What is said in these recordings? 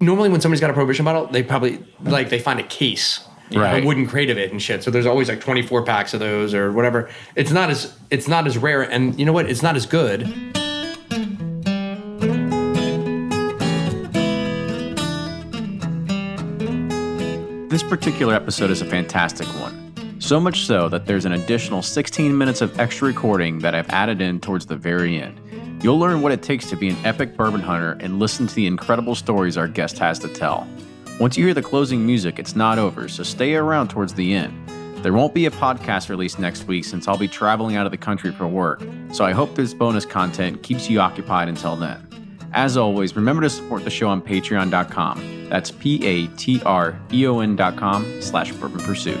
normally when somebody's got a Prohibition bottle, they probably, like, they find a case, right, a wooden crate of it and shit. So there's always like 24 packs of those or whatever. It's not as rare, and you know what? It's not as good. This particular episode is a fantastic one. So much so that there's an additional 16 minutes of extra recording that I've added in towards the very end. You'll learn what it takes to be an epic bourbon hunter and listen to the incredible stories our guest has to tell. Once you hear the closing music, it's not over, so stay around towards the end. There won't be a podcast release next week since I'll be traveling out of the country for work, so I hope this bonus content keeps you occupied until then. As always, remember to support the show on Patreon.com. That's patreon.com/Bourbon Pursuit.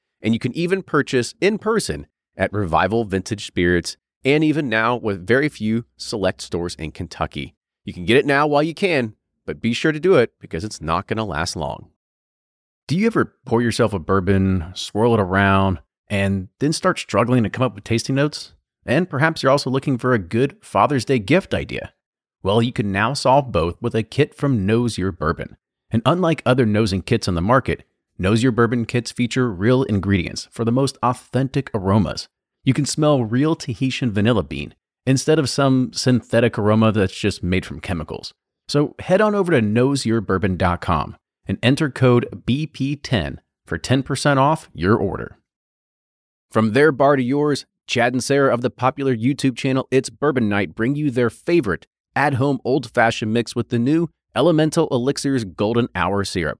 and you can even purchase in person at Revival Vintage Spirits, and even now with very few select stores in Kentucky. You can get it now while you can, but be sure to do it because it's not going to last long. Do you ever pour yourself a bourbon, swirl it around, and then start struggling to come up with tasting notes? And perhaps you're also looking for a good Father's Day gift idea. Well, you can now solve both with a kit from Nose Your Bourbon. And unlike other nosing kits on the market, Nose Your Bourbon kits feature real ingredients for the most authentic aromas. You can smell real Tahitian vanilla bean instead of some synthetic aroma that's just made from chemicals. So head on over to noseyourbourbon.com and enter code BP10 for 10% off your order. From their bar to yours, Chad and Sarah of the popular YouTube channel It's Bourbon Night bring you their favorite at-home old-fashioned mix with the new Elemental Elixir's Golden Hour Syrup.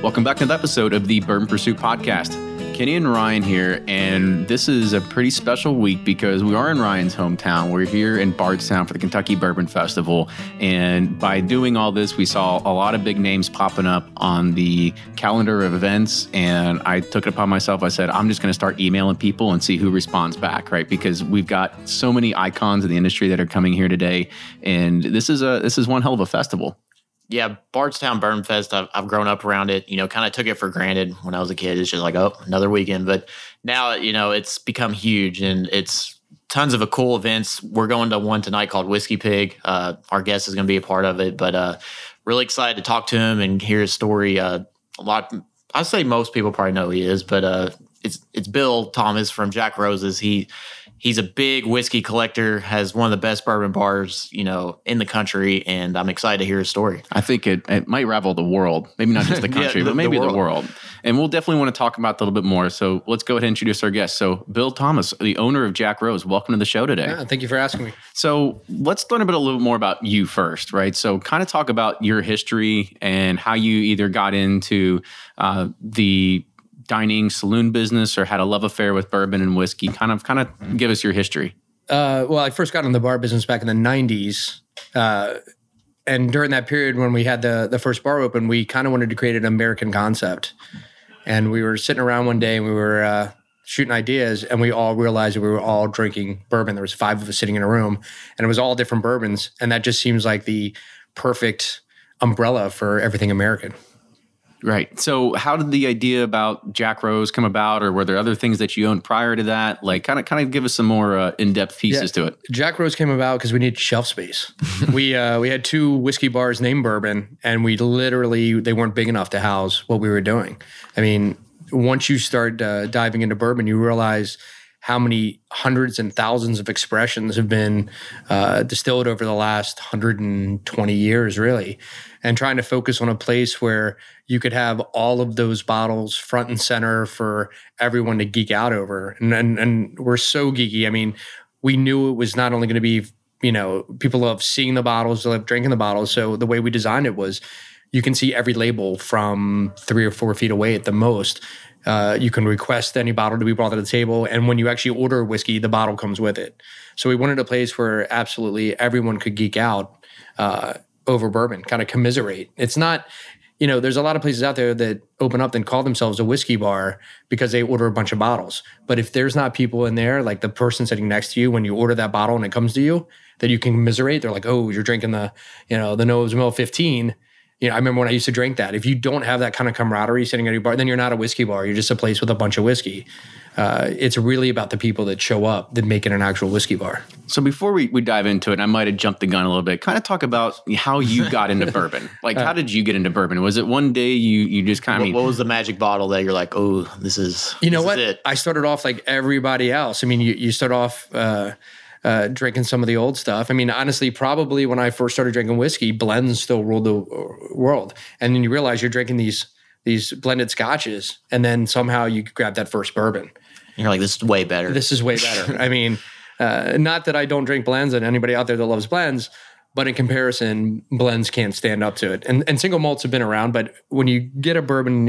Welcome back to the episode of the Bourbon Pursuit Podcast. Kenny and Ryan here, and this is a pretty special week because we are in Ryan's hometown. We're here in Bardstown for the Kentucky Bourbon Festival, and by doing all this, we saw a lot of big names popping up on the calendar of events, and I took it upon myself. I said, I'm just going to start emailing people and see who responds back, right? Because we've got so many icons in the industry that are coming here today, and this is one hell of a festival. Yeah, Bardstown Bourbon Fest, I've grown up around it, you know, kind of took it for granted when I was a kid. It's just like, oh, another weekend. But now, you know, it's become huge and it's tons of cool events. We're going to one tonight called Whiskey Pig. Our guest is going to be a part of it, but really excited to talk to him and hear his story. I'd say most people probably know who he is, but it's Bill Thomas from Jack Rose's. He's a big whiskey collector, has one of the best bourbon bars, you know, in the country, and I'm excited to hear his story. I think it might rival the world, maybe not just the country, but maybe the world. And we'll definitely want to talk about that a little bit more. So let's go ahead and introduce our guest. So Bill Thomas, the owner of Jack Rose, welcome to the show today. Yeah, thank you for asking me. So let's learn a little more about you first, right? So kind of talk about your history and how you either got into the dining saloon business or had a love affair with bourbon and whiskey. Kind of give us your history. Well, I first got in the bar business back in the 90s. And during that period when we had the first bar open, we kind of wanted to create an American concept. And we were sitting around one day and we were shooting ideas, and we all realized that we were all drinking bourbon. There was five of us sitting in a room, and it was all different bourbons. And that just seems like the perfect umbrella for everything American. Right. So how did the idea about Jack Rose come about, or were there other things that you owned prior to that? Like kind of give us some more in-depth pieces to it. Jack Rose came about because we needed shelf space. We had two whiskey bars named Bourbon, and we literally, they weren't big enough to house what we were doing. I mean, once you start diving into bourbon, you realize how many hundreds and thousands of expressions have been distilled over the last 120 years, really. And trying to focus on a place where you could have all of those bottles front and center for everyone to geek out over. And we're so geeky. I mean, we knew it was not only going to be, you know, people love seeing the bottles, they love drinking the bottles. So the way we designed it was you can see every label from 3 or 4 feet away at the most. You can request any bottle to be brought to the table. And when you actually order a whiskey, the bottle comes with it. So we wanted a place where absolutely everyone could geek out over bourbon, kind of commiserate. It's not, you know, there's a lot of places out there that open up and call themselves a whiskey bar because they order a bunch of bottles. But if there's not people in there, like the person sitting next to you when you order that bottle and it comes to you, that you can commiserate. They're like, oh, you're drinking the, you know, the Nose Mill 15. You know, I remember when I used to drink that. If you don't have that kind of camaraderie sitting at your bar, then you're not a whiskey bar. You're just a place with a bunch of whiskey. It's really about the people that show up that make it an actual whiskey bar. So before we dive into it, and I might have jumped the gun a little bit, kind of talk about how you got into bourbon. Like, how did you get into bourbon? Was it one day you just kind of... What was the magic bottle that you're like, oh, this is it? You know what? I started off like everybody else. I mean, you start off... drinking some of the old stuff. I mean, honestly, probably when I first started drinking whiskey, blends still ruled the world. And then you realize you're drinking these blended scotches, and then somehow you grab that first bourbon. And you're like, this is way better. This is way better. I mean, not that I don't drink blends and anybody out there that loves blends, but in comparison, blends can't stand up to it. And single malts have been around, but when you get a bourbon,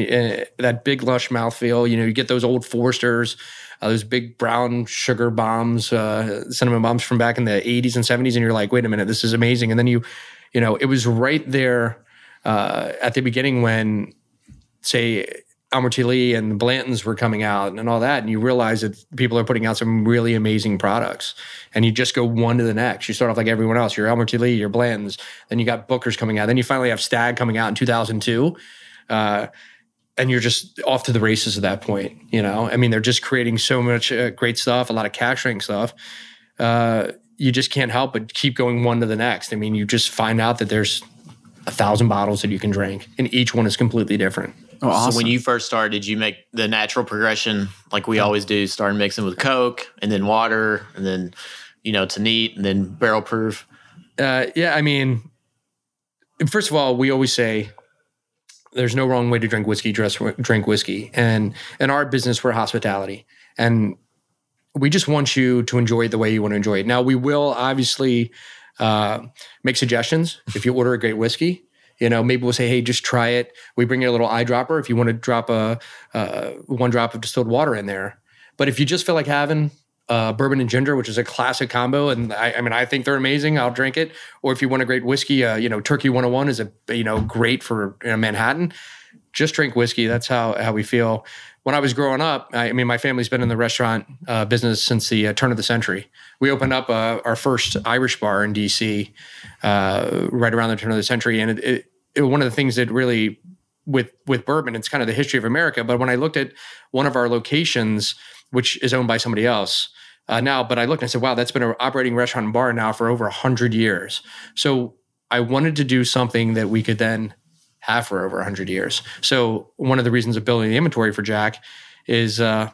that big lush mouthfeel, you know, you get those old Forsters, those big brown sugar bombs, cinnamon bombs from back in the 80s and 70s. And you're like, wait a minute, this is amazing. And then you know, it was right there at the beginning when, say, Elmer T. Lee and the Blanton's were coming out and all that. And you realize that people are putting out some really amazing products. And you just go one to the next. You start off like everyone else. You're Elmer T. Lee, you're Blanton's. Then you got Booker's coming out. Then you finally have Stag coming out in 2002. And you're just off to the races at that point, you know? I mean, they're just creating so much great stuff, a lot of cash ring stuff. You just can't help but keep going one to the next. I mean, you just find out that there's 1,000 bottles that you can drink, and each one is completely different. Oh, awesome. So when you first started, did you make the natural progression like we always do, start mixing with Coke and then water and then, you know, Tanit and then barrel proof? Yeah, I mean, first of all, we always say there's no wrong way to drink whiskey, drink whiskey. And in our business, we're hospitality. And we just want you to enjoy it the way you want to enjoy it. Now, we will obviously make suggestions. If you order a great whiskey, you know, maybe we'll say, hey, just try it. We bring you a little eyedropper if you want to drop one drop of distilled water in there. But if you just feel like having bourbon and ginger, which is a classic combo, and I mean, I think they're amazing, I'll drink it. Or if you want a great whiskey, you know, Turkey 101 is great for Manhattan. Just drink whiskey. That's how we feel. When I was growing up, I mean, my family's been in the restaurant business since the turn of the century. We opened up our first Irish bar in D.C. Right around the turn of the century. And it one of the things that really, with bourbon, it's kind of the history of America. But when I looked at one of our locations, which is owned by somebody else now, but I looked and I said, wow, that's been an operating restaurant and bar now for over 100 years. So I wanted to do something that we could then have for over 100 years. So one of the reasons of building the inventory for Jack is to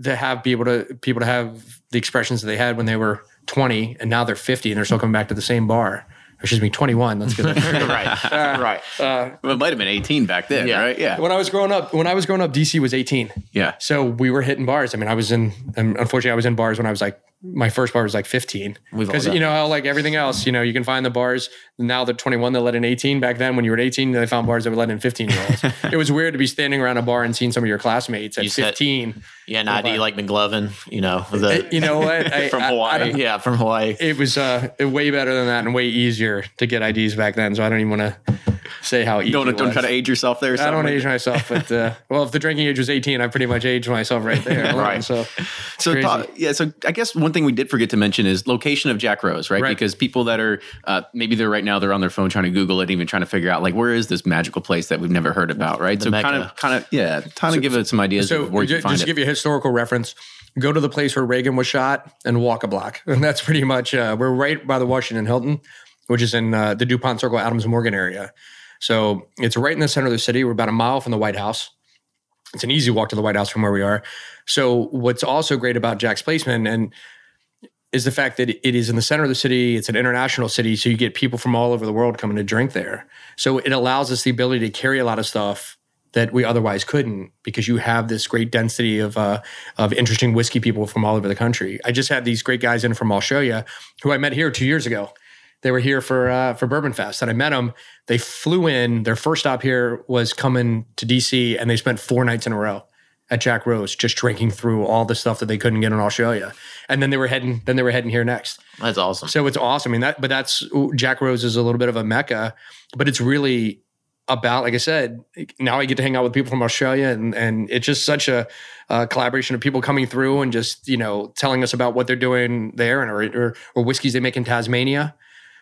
be able to have the expressions that they had when they were 20 and now they're 50 and they're still coming back to the same bar. Excuse me, 21. Let's get that right. Well, it might have been 18 back then, yeah. Right? Yeah. When I was growing up, DC was 18. Yeah. So we were hitting bars. I mean, I was in bars when I was like, my first bar was like 15. Because you know how like everything else, you know, you can find the bars now. They're 21. They let in 18. Back then, when you were 18, they found bars that would let in 15-year-olds. It was weird to be standing around a bar and seeing some of your classmates at 15. Yeah, an ID like McGlovin, you know. You know what? From Hawaii. Yeah, from Hawaii. It was way better than that and way easier to get IDs back then. So I don't even want to say how easy it was. Don't try to age yourself there. I don't age myself, but well, if the drinking age was 18, I pretty much aged myself right there. Right. So I guess one thing we did forget to mention is location of Jack Rose, right? Because people that are maybe they're right now they're on their phone trying to Google it, even trying to figure out like where is this magical place that we've never heard about, right? The Mecca. kind of give it some ideas. So of where you can find just to give you a historical reference. Go to the place where Reagan was shot and walk a block. And that's pretty much, we're right by the Washington Hilton, which is in the DuPont Circle, Adams Morgan area. So it's right in the center of the city. We're about a mile from the White House. It's an easy walk to the White House from where we are. So what's also great about Jack's Placement and is the fact that it is in the center of the city. It's an international city. So you get people from all over the world coming to drink there. So it allows us the ability to carry a lot of stuff that we otherwise couldn't, because you have this great density of interesting whiskey people from all over the country. I just had these great guys in from Australia who I met here 2 years ago. They were here for Bourbon Fest, and I met them. They flew in. Their first stop here was coming to DC, and they spent 4 nights in a row at Jack Rose, just drinking through all the stuff that they couldn't get in Australia. And then they were heading here next. That's awesome. So it's awesome. I mean, Jack Rose is a little bit of a mecca, but it's really about, like I said, now I get to hang out with people from Australia, and it's just such a collaboration of people coming through and just, you know, telling us about what they're doing there and or whiskeys they make in Tasmania.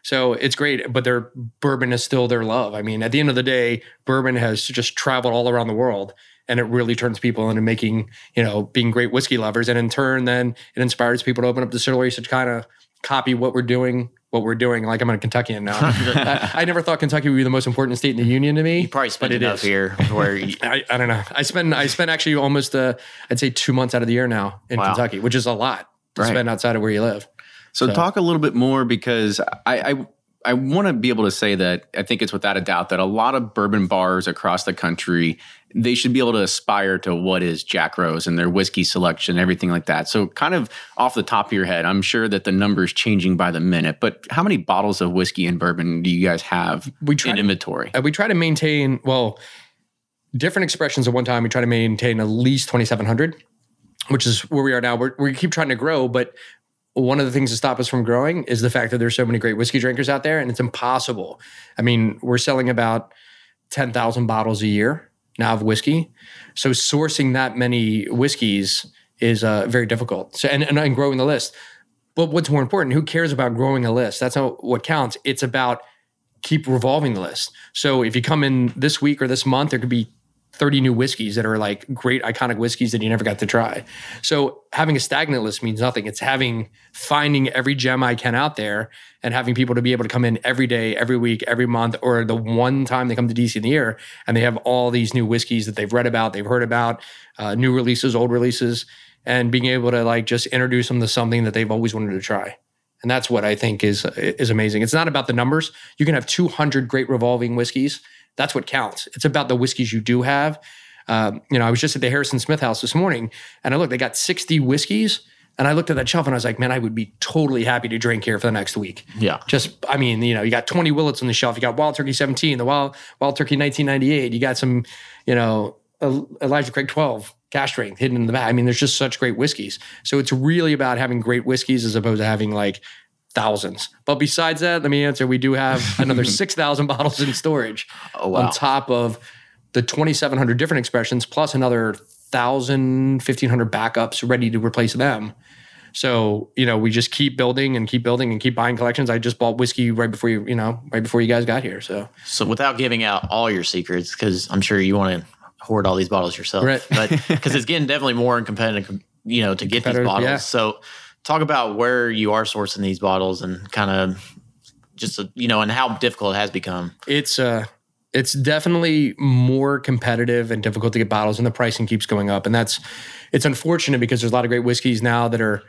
So it's great, but their bourbon is still their love. I mean, at the end of the day, bourbon has just traveled all around the world, and it really turns people into making, you know, being great whiskey lovers. And in turn, then it inspires people to open up distilleries to kind of copy what we're doing. Like, I'm a Kentuckian now. I never thought Kentucky would be the most important state in the union to me. You probably spent enough here. Where I don't know. I spend actually almost, I'd say 2 months out of the year now in Kentucky, which is a lot to spend outside of where you live. So talk a little bit more, because I want to be able to say that I think it's without a doubt that a lot of bourbon bars across the country, they should be able to aspire to what is Jack Rose and their whiskey selection, everything like that. So kind of off the top of your head, I'm sure that the number is changing by the minute, but how many bottles of whiskey and bourbon do you guys have in inventory? We try to maintain, different expressions at one time. We try to maintain at least 2,700, which is where we are now. We keep trying to grow, but one of the things that stop us from growing is the fact that there's so many great whiskey drinkers out there, and it's impossible. I mean, we're selling about 10,000 bottles a year now of whiskey. So sourcing that many whiskeys is very difficult. So and growing the list. But what's more important, who cares about growing a list? That's not what counts. It's about keep revolving the list. So if you come in this week or this month, there could be 30 new whiskeys that are like great iconic whiskeys that you never got to try. So having a stagnant list means nothing. It's finding every gem I can out there and having people to be able to come in every day, every week, every month, or the one time they come to DC in the year and they have all these new whiskeys that they've read about, they've heard about, new releases, old releases, and being able to like just introduce them to something that they've always wanted to try. And that's what I think is amazing. It's not about the numbers. You can have 200 great revolving whiskeys. That's what counts. It's about the whiskeys you do have. I was just at the Harrison Smith house this morning, and I looked, they got 60 whiskeys, and I looked at that shelf and I was like, man, I would be totally happy to drink here for the next week. Yeah. You got 20 Willets on the shelf. You got Wild Turkey 17, the Wild Turkey 1998. You got some, Elijah Craig 12 cash strength hidden in the back. I mean, there's just such great whiskeys. So it's really about having great whiskeys as opposed to having like thousands. But besides that, let me answer. We do have another 6,000 bottles in storage on top of the 2,700 different expressions, plus another 1,000, 1,500 backups ready to replace them. So, we just keep building and keep building and keep buying collections. I just bought whiskey right before you guys got here. So without giving out all your secrets, because I'm sure you want to hoard all these bottles yourself, right? But because it's getting definitely more competitive, to get these bottles. Yeah. So talk about where you are sourcing these bottles and kind of just, and how difficult it has become. It's definitely more competitive and difficult to get bottles, and the pricing keeps going up. And it's unfortunate because there's a lot of great whiskeys now that are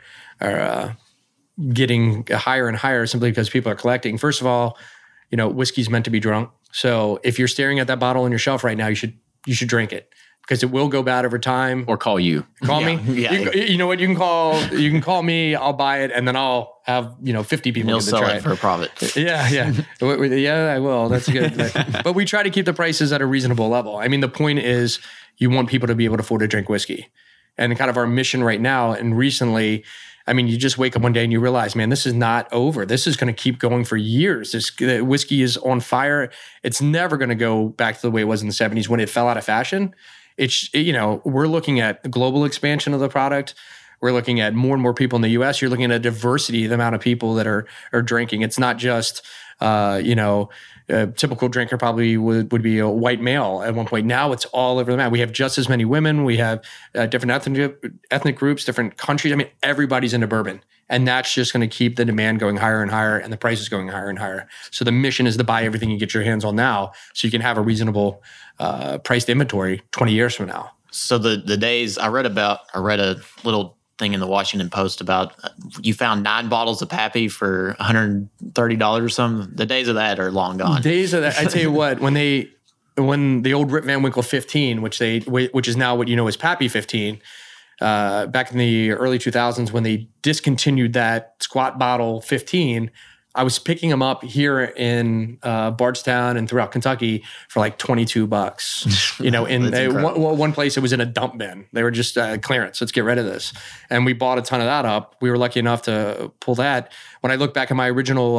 getting higher and higher simply because people are collecting. First of all, whiskey's meant to be drunk. So if you're staring at that bottle on your shelf right now, you should drink it, because it will go bad over time. Or call you. Call me. Yeah. You know what? You can call me. I'll buy it, and then I'll have 50 people. You'll sell it for a profit. Yeah, I will. That's good. But we try to keep the prices at a reasonable level. I mean, the point is you want people to be able to afford to drink whiskey, and kind of our mission right now and recently, I mean, you just wake up one day and you realize, man, this is not over. This is going to keep going for years. This whiskey is on fire. It's never going to go back to the way it was in the 70s when it fell out of fashion. It's, you know, we're looking at global expansion of the product. We're looking at more and more people in the U.S. You're looking at a diversity of the amount of people that are drinking. It's not just, you know, a typical drinker probably would be a white male at one point. Now it's all over the map. We have just as many women. We have different ethnic groups, different countries. I mean, everybody's into bourbon. And that's just going to keep the demand going higher and higher and the prices going higher and higher. So the mission is to buy everything you get your hands on now so you can have a reasonable priced inventory 20 years from now. So the days I read a little thing in the Washington Post about you found 9 bottles of Pappy for $130 or something. The days of that are long gone. Days of that, I tell you what, when the old Rip Van Winkle 15, which is now what you know as Pappy 15, back in the early 2000s when they discontinued that squat bottle 15, I was picking them up here in Bardstown and throughout Kentucky for like $22. You know, in one place it was in a dump bin. They were just clearance. Let's get rid of this. And we bought a ton of that up. We were lucky enough to pull that. When I look back at my original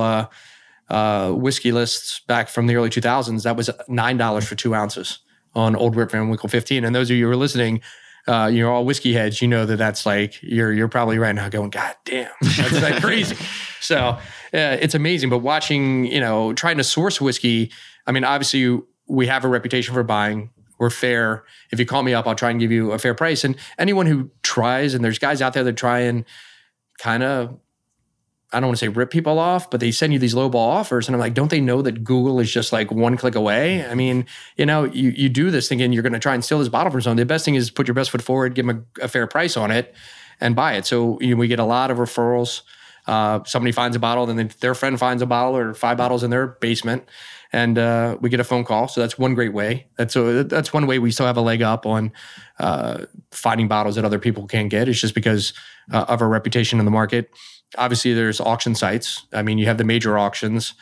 whiskey lists back from the early 2000s, that was $9 for 2 ounces on Old Rip Van Winkle 15. And those of you who are listening, you're all whiskey heads. You know that's like you're probably right now going, God damn, that's like crazy. So it's amazing. But watching, you know, trying to source whiskey. I mean, obviously we have a reputation for buying. We're fair. If you call me up, I'll try and give you a fair price. And anyone who tries, and there's guys out there that try and kind of, I don't want to say rip people off, but they send you these lowball offers. And I'm like, don't they know that Google is just like one click away? I mean, you know, you do this thinking you're going to try and steal this bottle from someone. The best thing is put your best foot forward, give them a fair price on it and buy it. So we get a lot of referrals. Somebody finds a bottle, then their friend finds a bottle or 5 bottles in their basement. And we get a phone call. So that's one great way. That's one way we still have a leg up on finding bottles that other people can't get. It's just because of our reputation in the market. Obviously, there's auction sites. I mean, you have the major auctions.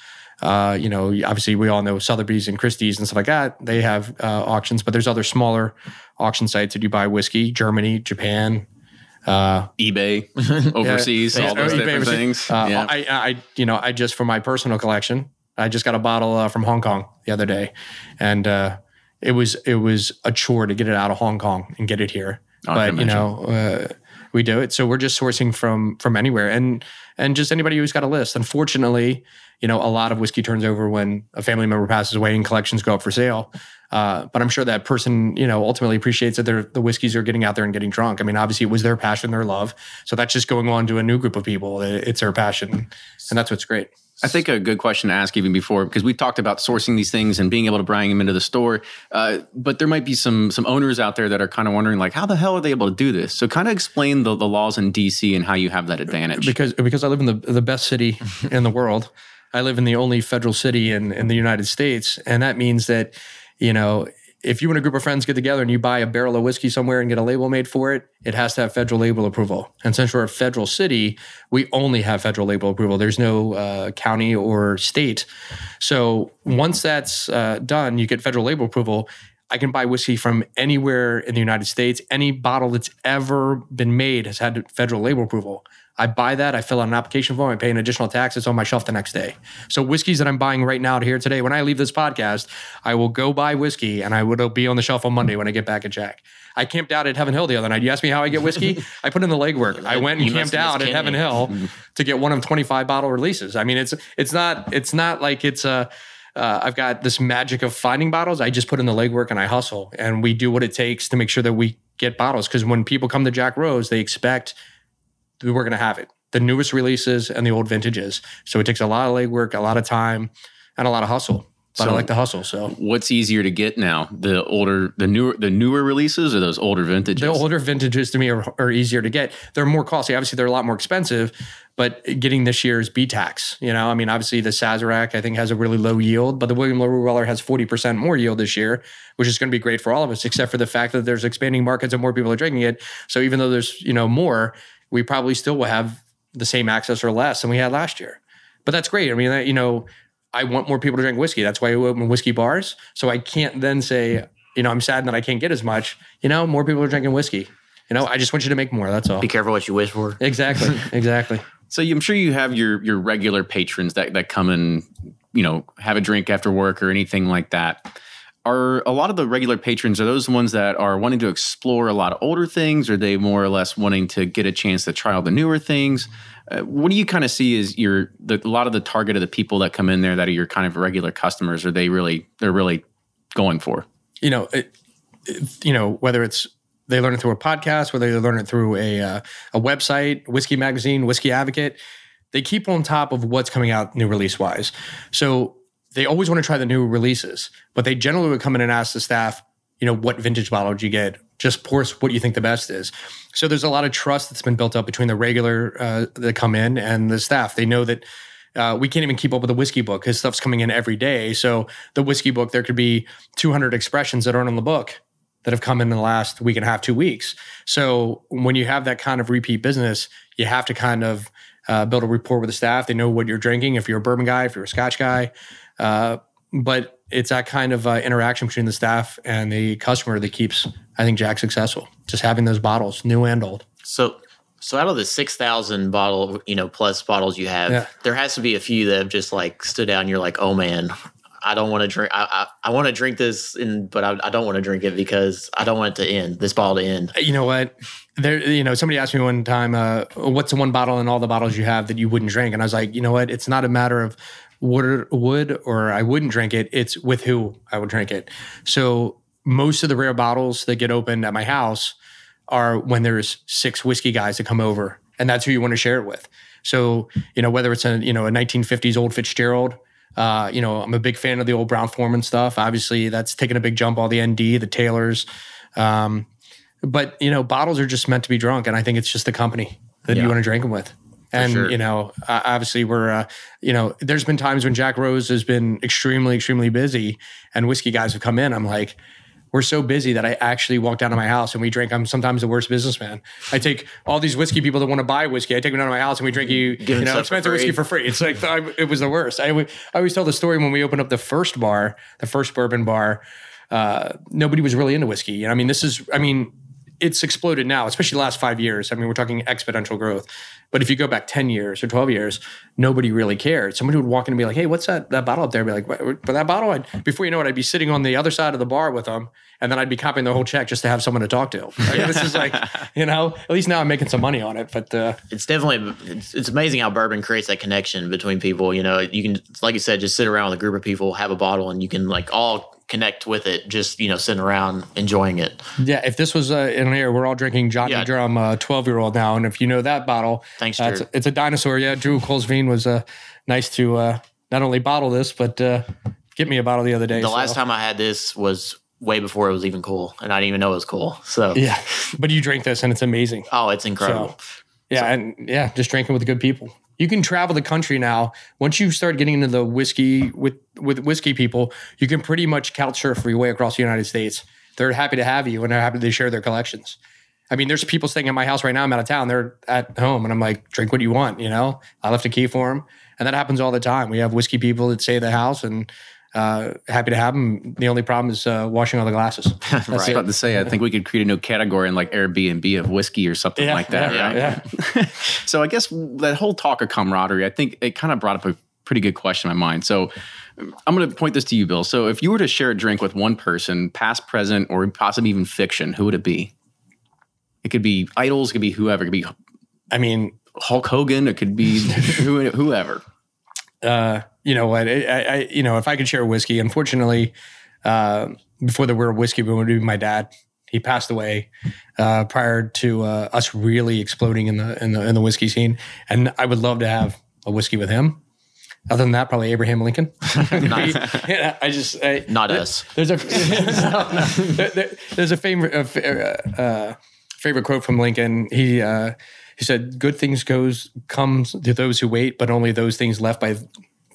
You know, obviously, we all know Sotheby's and Christie's and stuff like that. They have auctions, but there's other smaller auction sites that you buy whiskey. Germany, Japan, eBay, overseas, all those different things. Yeah. I just for my personal collection, I just got a bottle from Hong Kong the other day, and it was a chore to get it out of Hong Kong and get it here. But you know. We do it. So we're just sourcing from anywhere and just anybody who's got a list. Unfortunately, you know, a lot of whiskey turns over when a family member passes away and collections go up for sale. But I'm sure that person, you know, ultimately appreciates that the whiskeys are getting out there and getting drunk. I mean, obviously it was their passion, their love. So that's just going on to a new group of people. It's their passion. And that's what's great. I think a good question to ask even before, because we've talked about sourcing these things and being able to bring them into the store, but there might be some owners out there that are kind of wondering, like, how the hell are they able to do this? So kind of explain the laws in D.C. and how you have that advantage. Because I live in the best city in the world. I live in the only federal city in the United States, and that means that, you know, if you and a group of friends get together and you buy a barrel of whiskey somewhere and get a label made for it, it has to have federal label approval. And since we're a federal city, we only have federal label approval. There's no county or state. So once that's done, you get federal label approval. I can buy whiskey from anywhere in the United States. Any bottle that's ever been made has had federal label approval. I buy that, I fill out an application form, I pay an additional tax, it's on my shelf the next day. So whiskeys that I'm buying right now to here today, when I leave this podcast, I will go buy whiskey and it'll be on the shelf on Monday when I get back at Jack. I camped out at Heaven Hill the other night. You asked me how I get whiskey? I put in the legwork. I went and camped out at Heaven Hill to get one of 25 bottle releases. I mean, it's not like it's a... I've got this magic of finding bottles. I just put in the legwork and I hustle. And we do what it takes to make sure that we get bottles. Because when people come to Jack Rose, they expect that we're going to have it. The newest releases and the old vintages. So it takes a lot of legwork, a lot of time, and a lot of hustle. But I like to hustle. So what's easier to get now? The newer releases or those older vintages? The older vintages to me are easier to get. They're more costly. Obviously, they're a lot more expensive, but getting this year's B-Tax, you know, I mean, obviously the Sazerac, I think, has a really low yield, but the William Larue Weller has 40% more yield this year, which is going to be great for all of us, except for the fact that there's expanding markets and more people are drinking it. So even though there's, you know, more, we probably still will have the same access or less than we had last year. But that's great. I mean, that, you know, I want more people to drink whiskey. That's why I open whiskey bars. So I can't then say, you know, I'm sad that I can't get as much. You know, more people are drinking whiskey. You know, I just want you to make more. That's all. Be careful what you wish for. Exactly. Exactly. So I'm sure you have your regular patrons that come and, you know, have a drink after work or anything like that. Are a lot of the regular patrons, are those ones that are wanting to explore a lot of older things? Or are they more or less wanting to get a chance to try all the newer things? What do you kind of see is a lot of the target of the people that come in there that are your kind of regular customers? Are they really going for? You know, whether it's they learn it through a podcast, whether they learn it through a website, whiskey magazine, Whiskey Advocate, they keep on top of what's coming out new release wise. So they always want to try the new releases, but they generally would come in and ask the staff, you know, what vintage bottle did you get? Just pour us what you think the best is. So there's a lot of trust that's been built up between the regular that come in and the staff. They know that we can't even keep up with the whiskey book because stuff's coming in every day. So the whiskey book, there could be 200 expressions that aren't on the book that have come in the last week and a half, 2 weeks. So when you have that kind of repeat business, you have to kind of build a rapport with the staff. They know what you're drinking, if you're a bourbon guy, if you're a Scotch guy. But it's that kind of interaction between the staff and the customer that keeps, I think, Jack successful. Just having those bottles, new and old. So out of the 6,000 bottle, plus bottles you have, There has to be a few that have just like stood out and you're like, oh man, I don't want to drink. I want to drink this, but I don't want to drink it because I don't want it to end, this bottle to end. You know what? Somebody asked me one time, what's the one bottle in all the bottles you have that you wouldn't drink? And I was like, you know what? It's not a matter of would or I wouldn't drink it. It's with who I would drink it. So most of the rare bottles that get opened at my house are when there's 6 whiskey guys that come over, and that's who you want to share it with. So, whether it's a 1950s old Fitzgerald, I'm a big fan of the old Brown Forman stuff. Obviously, that's taken a big jump, all the ND, the Taylors. But, bottles are just meant to be drunk. And I think it's just the company that you want to drink them with. And, sure. Obviously we're, there's been times when Jack Rose has been extremely, extremely busy and whiskey guys have come in. I'm like, we're so busy that I actually walk down to my house and we drink. I'm sometimes the worst businessman. I take all these whiskey people that want to buy whiskey. I take them down to my house and we drink expensive whiskey for free. It's like, it was the worst. I always tell the story when we opened up the first bourbon bar, nobody was really into whiskey. And it's exploded now, especially the last 5 years. We're talking exponential growth. But if you go back 10 years or 12 years, nobody really cared. Somebody would walk in and be like, hey, what's that bottle up there? I'd be like, for that bottle? Before you know it, I'd be sitting on the other side of the bar with them, and then I'd be copying their whole check just to have someone to talk to. This is like, at least now I'm making some money on it. But it's amazing how bourbon creates that connection between people. You can, like you said, just sit around with a group of people, have a bottle, and you can like all connect with it, just, sitting around enjoying it. Yeah, if this was in here, we're all drinking Johnny Drum 12-year-old now, and if you know that bottle, thanks, Drew. It's a dinosaur. Yeah, Drew Colesveen was nice to not only bottle this, but get me a bottle the other day. The last time I had this was way before it was even cool, and I didn't even know it was cool. So yeah, but you drink this, and it's amazing. Oh, it's incredible. Just drinking with good people. You can travel the country now. Once you start getting into the whiskey with whiskey people, you can pretty much couch surf your way across the United States. They're happy to have you and they're happy to share their collections. There's people staying at my house right now. I'm out of town. They're at home and I'm like, drink what you want, I left a key for them. And that happens all the time. We have whiskey people that stay at the house and happy to have them. The only problem is washing all the glasses. That's right. I was about to say, I think we could create a new category in like Airbnb of whiskey or something like that. Yeah. So I guess that whole talk of camaraderie, I think it kind of brought up a pretty good question in my mind. So I'm going to point this to you, Bill. So if you were to share a drink with one person, past, present, or possibly even fiction, who would it be? It could be idols. It could be whoever. It could be, Hulk Hogan. It could be whoever. If I could share whiskey, unfortunately, before there were whiskey, it would be my dad. He passed away prior to us really exploding in the whiskey scene. And I would love to have a whiskey with him. Other than that, probably Abraham Lincoln. Not us. There's a favorite quote from Lincoln. He said, "Good things comes to those who wait, but only those things left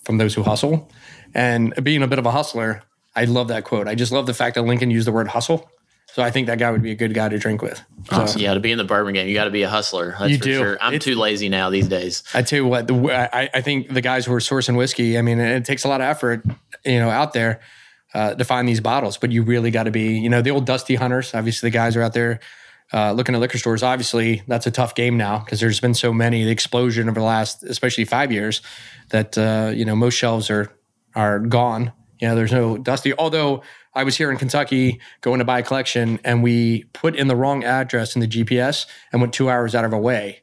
from those who hustle." And being a bit of a hustler, I love that quote. I just love the fact that Lincoln used the word hustle. So I think that guy would be a good guy to drink with. Awesome. So, yeah, to be in the bourbon game, you got to be a hustler. That's for sure. I'm too lazy now these days. I tell you what, I think the guys who are sourcing whiskey, it takes a lot of effort, out there to find these bottles. But you really got to be, the old dusty hunters. Obviously, the guys are out there looking at liquor stores, obviously that's a tough game now because there's been so many, the explosion over the last, especially 5 years, that, you know, most shelves are gone. You know, there's no Dusty. Although I was here in Kentucky going to buy a collection and we put in the wrong address in the GPS and went 2 hours out of our way.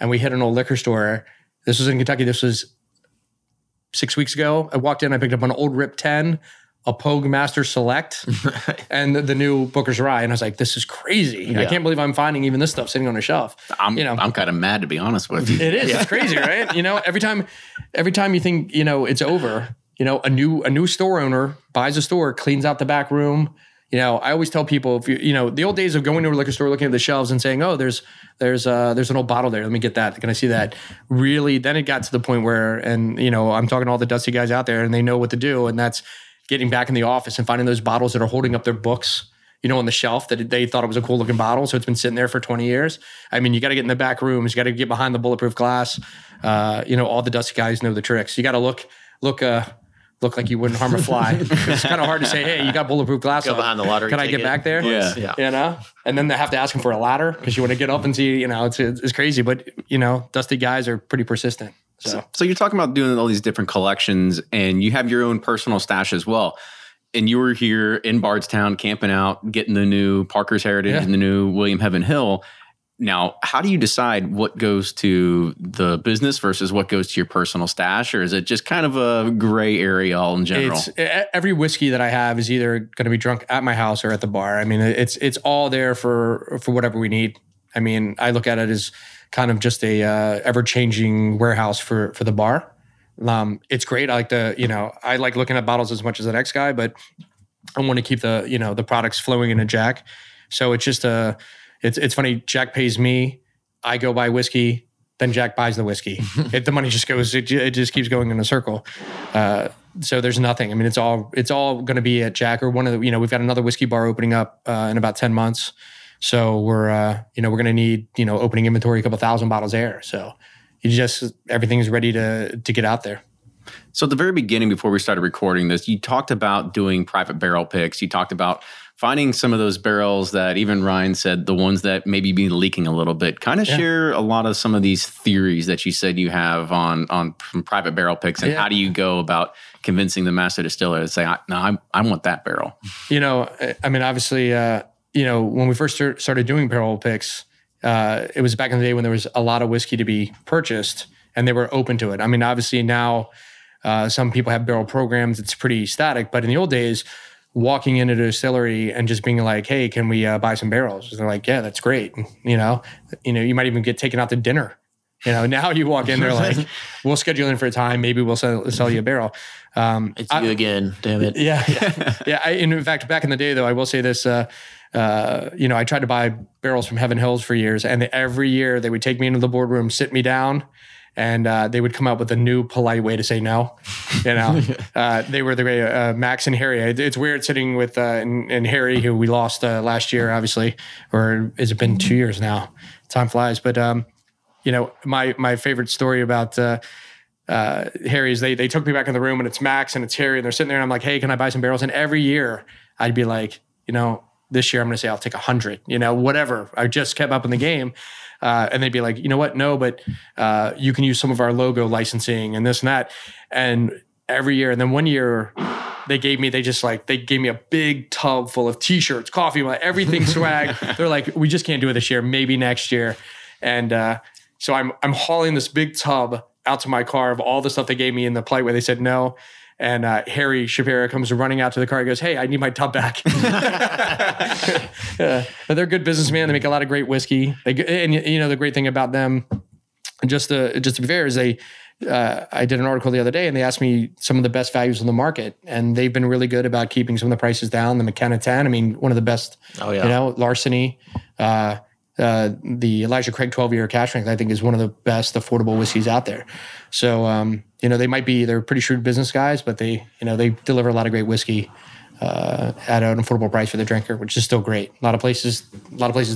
And we hit an old liquor store. This was in Kentucky. This was 6 weeks ago. I walked in, I picked up an Old Rip 10, a Pogue Master Select, and the new Booker's Rye. And I was like, this is crazy. Yeah. I can't believe I'm finding even this stuff sitting on a shelf. I'm kind of mad, to be honest with you. It is. Yeah. It's crazy, right? You know, every time you think, you know, it's over, you know, a new store owner buys a store, cleans out the back room. You know, I always tell people, if you know, the old days of going to a liquor store, looking at the shelves and saying, oh, there's an old bottle there. Let me get that. Can I see that? Really, then it got to the point where, and, you know, I'm talking to all the Dusty guys out there and they know what to do. And that's getting back in the office and finding those bottles that are holding up their books, you know, on the shelf that they thought it was a cool looking bottle. So it's been sitting there for 20 years. I mean, you got to get in the back rooms. You got to get behind the bulletproof glass. You know, all the Dusty guys know the tricks. You got to look like you wouldn't harm a fly. It's kind of hard to say, hey, you got bulletproof glass on. Go behind the lottery ticket. Can I get back there? Yeah. You know? And then they have to ask him for a ladder because you want to get up and see, you know, it's crazy. But, you know, Dusty guys are pretty persistent. So you're talking about doing all these different collections and you have your own personal stash as well. And you were here in Bardstown camping out, getting the new Parker's Heritage and the new William Heaven Hill. Now, how do you decide what goes to the business versus what goes to your personal stash? Or is it just kind of a gray area all in general? Every whiskey that I have is either going to be drunk at my house or at the bar. I mean, it's all there for whatever we need. I mean, I look at it as kind of just a ever-changing warehouse for the bar. It's great. I like looking at bottles as much as the next guy, but I want to keep the, you know, the products flowing in a Jack. So it's just a... It's funny, Jack pays me, I go buy whiskey, then Jack buys the whiskey. The money just goes, it just keeps going in a circle. So there's nothing. I mean, it's all going to be at Jack or one of the, you know, we've got another whiskey bar opening up in about 10 months. So we're going to need, you know, opening inventory, a couple thousand bottles there. So everything's ready to get out there. So at the very beginning, before we started recording this, you talked about doing private barrel picks. You talked about finding some of those barrels that even Ryan said, the ones that maybe be leaking a little bit. Kind of share a lot of some of these theories that you said you have on from private barrel picks and how do you go about convincing the master distiller to say, I want that barrel. You know, I mean, obviously, you know, when we first started doing barrel picks, it was back in the day when there was a lot of whiskey to be purchased and they were open to it. I mean, obviously now some people have barrel programs. It's pretty static, but in the old days, walking into a distillery and just being like, hey, can we buy some barrels? And they're like, yeah, that's great. And, you know, you might even get taken out to dinner. You know, now you walk in, they're like, we'll schedule in for a time. Maybe we'll sell you a barrel. It's you again, damn it. Yeah. In fact, back in the day, though, I will say this, you know, I tried to buy barrels from Heaven Hills for years. And every year they would take me into the boardroom, sit me down. And they would come up with a new polite way to say no. You know, they were the way Max and Harry. It's weird sitting with and Harry, who we lost last year, obviously, or has it been 2 years now? Time flies. But you know, my favorite story about Harry is they took me back in the room and it's Max and it's Harry and they're sitting there and I'm like, hey, can I buy some barrels? And every year I'd be like, you know, this year I'm going to say I'll take 100. You know, whatever. I just kept up in the game. And they'd be like, you know what? No, but you can use some of our logo licensing and this and that. And every year, and then one year they gave me a big tub full of T-shirts, coffee, everything swag. They're like, we just can't do it this year. Maybe next year. And so I'm hauling this big tub out to my car of all the stuff they gave me in the plight where they said no. And Harry Shapiro comes running out to the car and goes, hey, I need my tub back. They're good businessmen. They make a lot of great whiskey. And, you know, the great thing about them, just to be fair, is I did an article the other day and they asked me some of the best values on the market. And they've been really good about keeping some of the prices down. The McKenna 10, I mean, one of the best, you know, Larceny. The Elijah Craig 12-year cash rank, I think, is one of the best affordable whiskeys out there. So, you know, they're pretty shrewd business guys, but they deliver a lot of great whiskey at an affordable price for the drinker, which is still great. A lot of places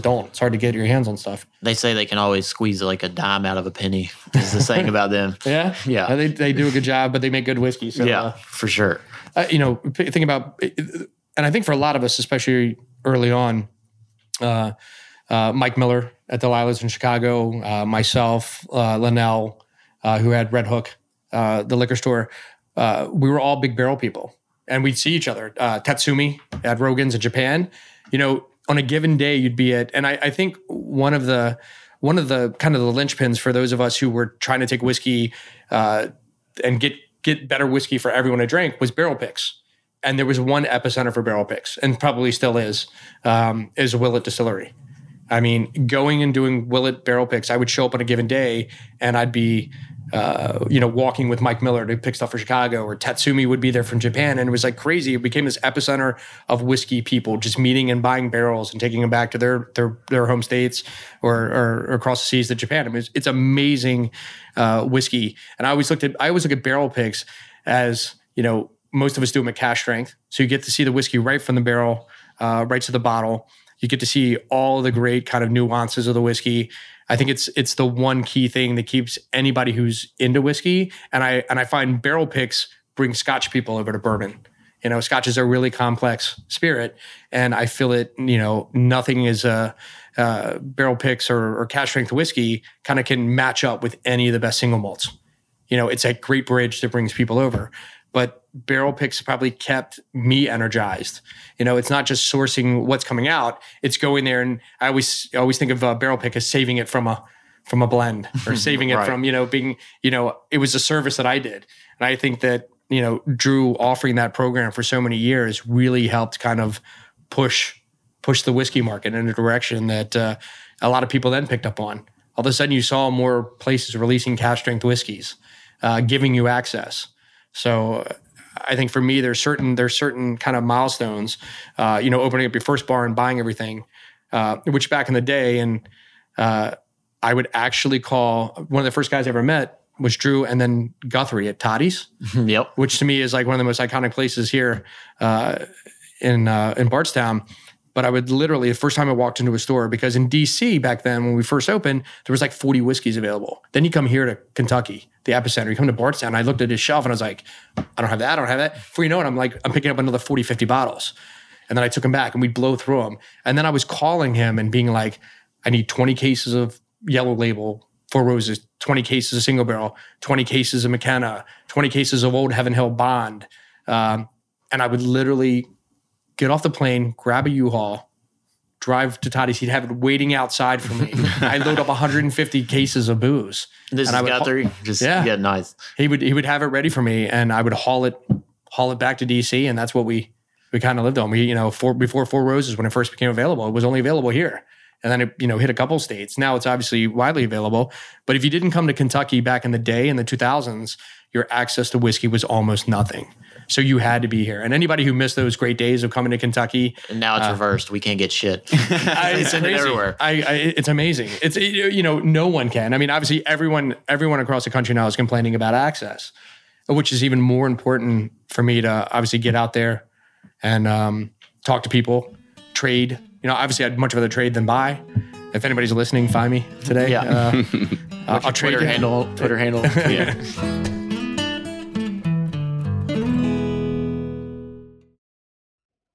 don't. It's hard to get your hands on stuff. They say they can always squeeze like a dime out of a penny is the saying about them. Yeah. They do a good job, but they make good whiskey. So, for sure. You know, think about, and I think for a lot of us, especially early on, Mike Miller at Delilah's in Chicago, myself, Linnell, who had Red Hook, the liquor store. We were all big barrel people, and we'd see each other. Tatsumi at Rogan's in Japan. You know, on a given day, you'd be at, and I think one of the kind of the linchpins for those of us who were trying to take whiskey and get better whiskey for everyone to drink was barrel picks. And there was one epicenter for barrel picks, and probably still is Willett Distillery. I mean, going and doing Willett barrel picks, I would show up on a given day, and I'd be, walking with Mike Miller to pick stuff for Chicago, or Tatsumi would be there from Japan, and it was like crazy. It became this epicenter of whiskey people just meeting and buying barrels and taking them back to their home states or across the seas to Japan. I mean, it's amazing whiskey, and I always look at barrel picks as, you know, most of us do them at cash strength, so you get to see the whiskey right from the barrel, right to the bottle. You get to see all the great kind of nuances of the whiskey. I think it's the one key thing that keeps anybody who's into whiskey. And I find barrel picks bring Scotch people over to bourbon. You know, Scotch is a really complex spirit, and I feel it. You know, nothing is barrel picks or cash strength whiskey kind of can match up with any of the best single malts. You know, it's a great bridge that brings people over. But barrel picks probably kept me energized. You know, it's not just sourcing what's coming out; it's going there, and I always think of a barrel pick as saving it from a blend, or saving right. it from being it was a service that I did, and I think that Drew offering that program for so many years really helped kind of push the whiskey market in a direction that a lot of people then picked up on. All of a sudden, you saw more places releasing cash strength whiskeys, giving you access. So I think for me, there's certain kind of milestones, opening up your first bar and buying everything, which back in the day, and I would actually call, one of the first guys I ever met was Drew and then Guthrie at Toddy's, yep. which to me is like one of the most iconic places here in Bardstown. But I would literally, the first time I walked into a store, because in DC back then, when we first opened, there was like 40 whiskeys available. Then you come here to Kentucky, the epicenter, you come to Bardstown, and I looked at his shelf and I was like, I don't have that. Before you know it, I'm picking up another 40, 50 bottles. And then I took them back and we'd blow through them. And then I was calling him and being like, I need 20 cases of Yellow Label, Four Roses, 20 cases of Single Barrel, 20 cases of McKenna, 20 cases of Old Heaven Hill Bond. And I would literally get off the plane, grab a U-Haul, drive to Toddy's. He'd have it waiting outside for me. I load up 150 cases of booze. This and is Guthrie. Yeah, nice. He would have it ready for me, and I would haul it back to DC, and that's what we kind of lived on. We before Four Roses, when it first became available, it was only available here, and then it hit a couple states. Now it's obviously widely available. But if you didn't come to Kentucky back in the day in the 2000s, your access to whiskey was almost nothing. So you had to be here. And anybody who missed those great days of coming to Kentucky. And now it's reversed. We can't get shit. It's everywhere. It's amazing. It's, no one can. I mean, obviously everyone across the country now is complaining about access, which is even more important for me to obviously get out there and talk to people, trade. Obviously I'd much rather trade than buy. If anybody's listening, find me today. Yeah. I'll trade your Twitter handle. Yeah.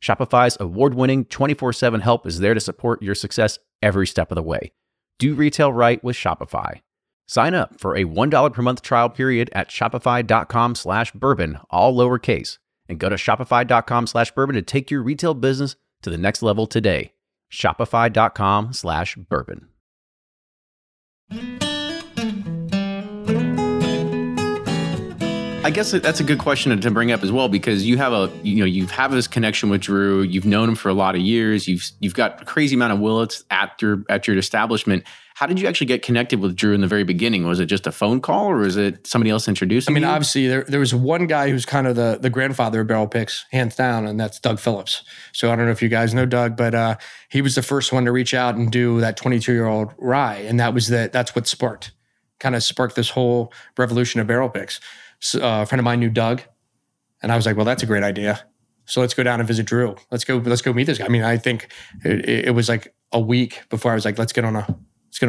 Shopify's award-winning 24/7 help is there to support your success every step of the way. Do retail right with Shopify. Sign up for a $1 per month trial period at shopify.com/bourbon, all lowercase, and go to shopify.com/bourbon to take your retail business to the next level today. Shopify.com/bourbon. I guess that's a good question to bring up as well, because you have you have this connection with Drew. You've known him for a lot of years. You've got a crazy amount of Willets at your establishment. How did you actually get connected with Drew in the very beginning? Was it just a phone call, or was it somebody else introducing you? I mean, obviously there was one guy who's kind of the grandfather of barrel picks, hands down, and that's Doug Phillips. So I don't know if you guys know Doug, but he was the first one to reach out and do that 22-year-old rye, and that's what sparked this whole revolution of barrel picks. So a friend of mine knew Doug, and I was like, well, that's a great idea. So let's go down and visit Drew. Let's go meet this guy. I mean, I think it was like a week before I was like, let's get on a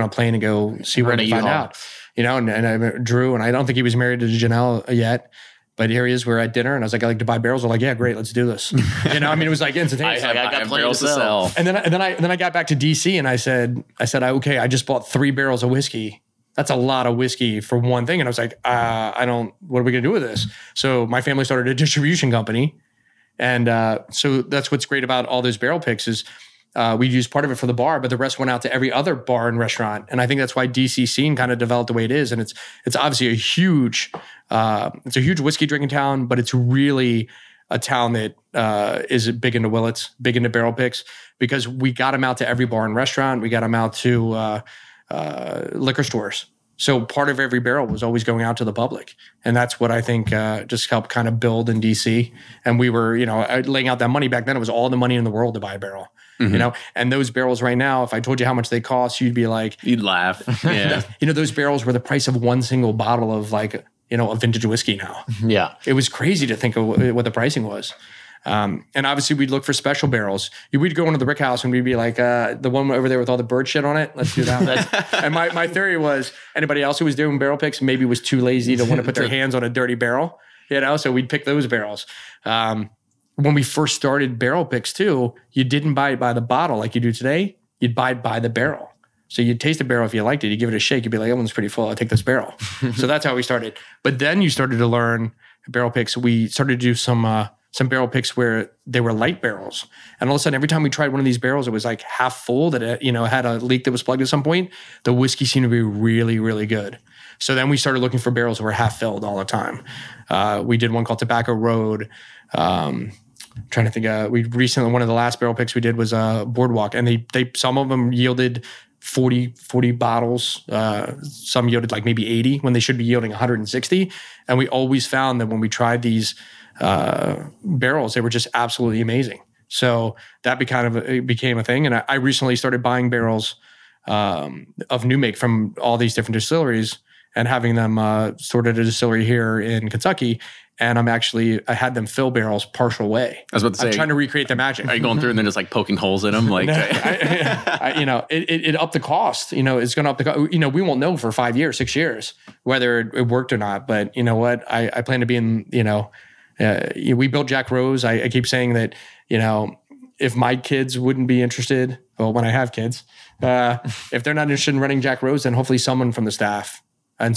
plane and go see what we find out. You know, and I met Drew, and I don't think he was married to Janelle yet, but here he is. We're at dinner, and I was like, I like to buy barrels. We're like, yeah, great, let's do this. You know, I mean, it was like instantaneous. I got barrels to sell. And then I got back to DC, and I said, okay, I just bought 3 barrels of whiskey. That's a lot of whiskey for one thing. And I was like, what are we going to do with this? So my family started a distribution company. And so that's what's great about all those barrel picks is we used part of it for the bar, but the rest went out to every other bar and restaurant. And I think that's why DC scene kind of developed the way it is. And it's obviously a huge whiskey drinking town, but it's really a town that is big into Willets, big into barrel picks, because we got them out to every bar and restaurant. We got them out to... liquor stores. So part of every barrel was always going out to the public. And that's what I think just helped kind of build in DC. And we were, you know, laying out that money back then. It was all the money in the world to buy a barrel, you know, and those barrels right now, if I told you how much they cost, you'd be like, you'd laugh. Yeah. You know, those barrels were the price of one single bottle of like, you know, a vintage whiskey now. Yeah. It was crazy to think of what the pricing was. And obviously we'd look for special barrels. We'd go into the brick house and we'd be like, the one over there with all the bird shit on it, let's do that. And my theory was anybody else who was doing barrel picks maybe was too lazy to want to put their hands on a dirty barrel, you know? So we'd pick those barrels. When we first started barrel picks too, you didn't buy it by the bottle like you do today. You'd buy it by the barrel. So you'd taste the barrel if you liked it. You'd give it a shake. You'd be like, that one's pretty full. I'll take this barrel. So that's how we started. But then you started to learn barrel picks. We started to do some barrel picks where they were light barrels. And all of a sudden, every time we tried one of these barrels, it was like half full that it, you know, had a leak that was plugged at some point. The whiskey seemed to be really, really good. So then we started looking for barrels that were half filled all the time. We did one called Tobacco Road. Trying to think, we recently, one of the last barrel picks we did was Boardwalk. And they some of them yielded 40 bottles. Some yielded like maybe 80 when they should be yielding 160. And we always found that when we tried these barrels, they were just absolutely amazing. So that became a thing. And I recently started buying barrels of new make from all these different distilleries and having them sorted at a distillery here in Kentucky. And I had them fill barrels partial way. I was about to say, I'm trying to recreate the magic. Are you going through and then just like poking holes in them? Like, no, I, you know, it upped the cost. You know, it's going to up the cost. You know, we won't know for 5 years, 6 years, whether it worked or not. But you know what? I plan to be in, you know, we built Jack Rose. I keep saying that, you know, if my kids wouldn't be interested, well, when I have kids, if they're not interested in running Jack Rose, then hopefully someone from the staff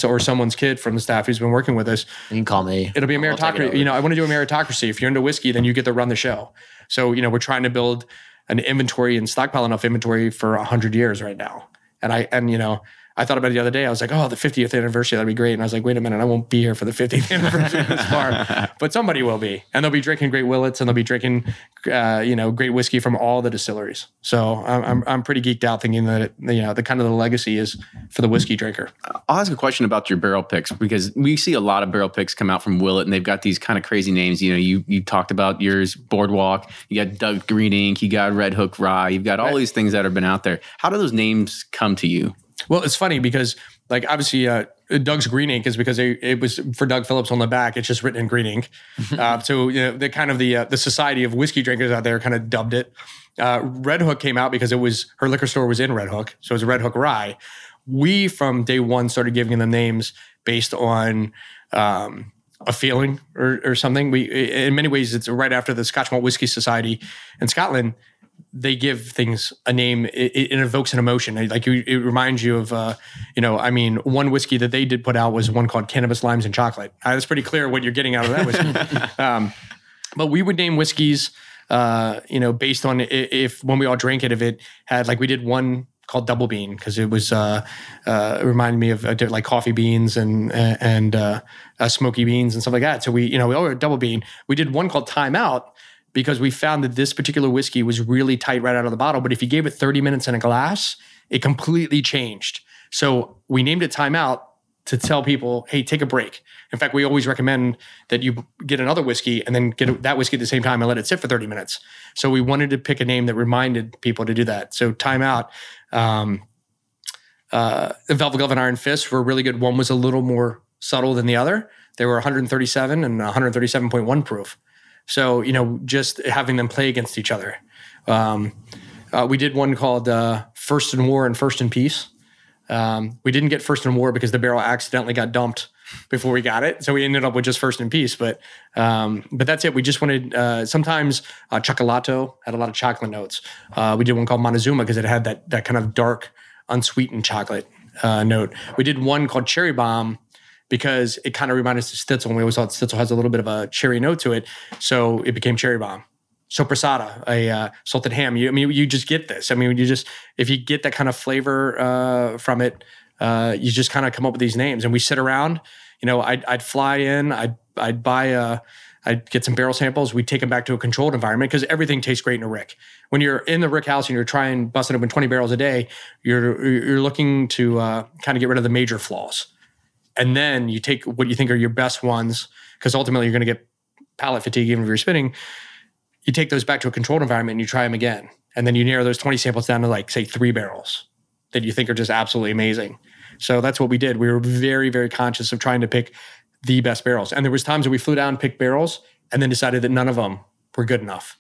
or someone's kid from the staff who's been working with us. You can call me. It'll be a meritocracy. You know, I want to do a meritocracy. If you're into whiskey, then you get to run the show. So, you know, we're trying to build an inventory and stockpile enough inventory for 100 years right now. And you know, I thought about it the other day. I was like, oh, the 50th anniversary, that'd be great. And I was like, wait a minute, I won't be here for the 50th anniversary of this bar. But somebody will be. And they'll be drinking great Willets and they'll be drinking, you know, great whiskey from all the distilleries. So I'm pretty geeked out thinking that, you know, the kind of the legacy is for the whiskey drinker. I'll ask a question about your barrel picks, because we see a lot of barrel picks come out from Willett and they've got these kind of crazy names. You know, you talked about yours, Boardwalk, you got Doug Green Ink, you got Red Hook Rye, you've got all these things that have been out there. How do those names come to you? Well, it's funny because, like, obviously, Doug's Green Ink is because it was for Doug Phillips on the back. It's just written in green ink. So, you know, the kind of the Society of Whiskey Drinkers out there kind of dubbed it. Red Hook came out because her liquor store was in Red Hook, so it was a Red Hook Rye. we from day one started giving them names based on a feeling or something. We, in many ways, it's right after the Scotch Malt Whisky Society in Scotland. They give things a name. It evokes an emotion. Like it reminds you of, one whiskey that they did put out was one called Cannabis, Limes, and Chocolate. That's pretty clear what you're getting out of that whiskey. But we would name whiskeys, based on if when we all drank it, if it had, like we did one called Double Bean because it was it reminded me of like coffee beans and smoky beans and stuff like that. So we Double Bean. We did one called Time Out, because we found that this particular whiskey was really tight right out of the bottle. But if you gave it 30 minutes in a glass, it completely changed. So we named it Time Out to tell people, hey, take a break. In fact, we always recommend that you get another whiskey and then get that whiskey at the same time and let it sit for 30 minutes. So we wanted to pick a name that reminded people to do that. So Time Out. Velvet Glove and Iron Fist were really good. One was a little more subtle than the other. They were 137 and 137.1 proof. So, just having them play against each other. We did one called First in War and First in Peace. We didn't get First in War because the barrel accidentally got dumped before we got it. So we ended up with just First in Peace. But that's it. We just wanted, sometimes Chocolato had a lot of chocolate notes. We did one called Montezuma because it had that kind of dark, unsweetened chocolate note. We did one called Cherry Bomb, because it kind of reminded us of Stitzel, and we always thought Stitzel has a little bit of a cherry note to it, so it became Cherry Bomb. So Prasada, a salted ham. You just get this. If you get that kind of flavor from it, you just kind of come up with these names. And we sit around. I'd fly in. I'd buy a. I'd get some barrel samples. We'd take them back to a controlled environment because everything tastes great in a rick. When you're in the rick house and you're trying busting open 20 barrels a day, you're looking to kind of get rid of the major flaws. And then you take what you think are your best ones, because ultimately you're going to get palate fatigue even if you're spinning. You take those back to a controlled environment and you try them again. And then you narrow those 20 samples down to like, say, 3 barrels that you think are just absolutely amazing. So that's what we did. We were very, very conscious of trying to pick the best barrels. And there was times that we flew down, picked barrels, and then decided that none of them were good enough,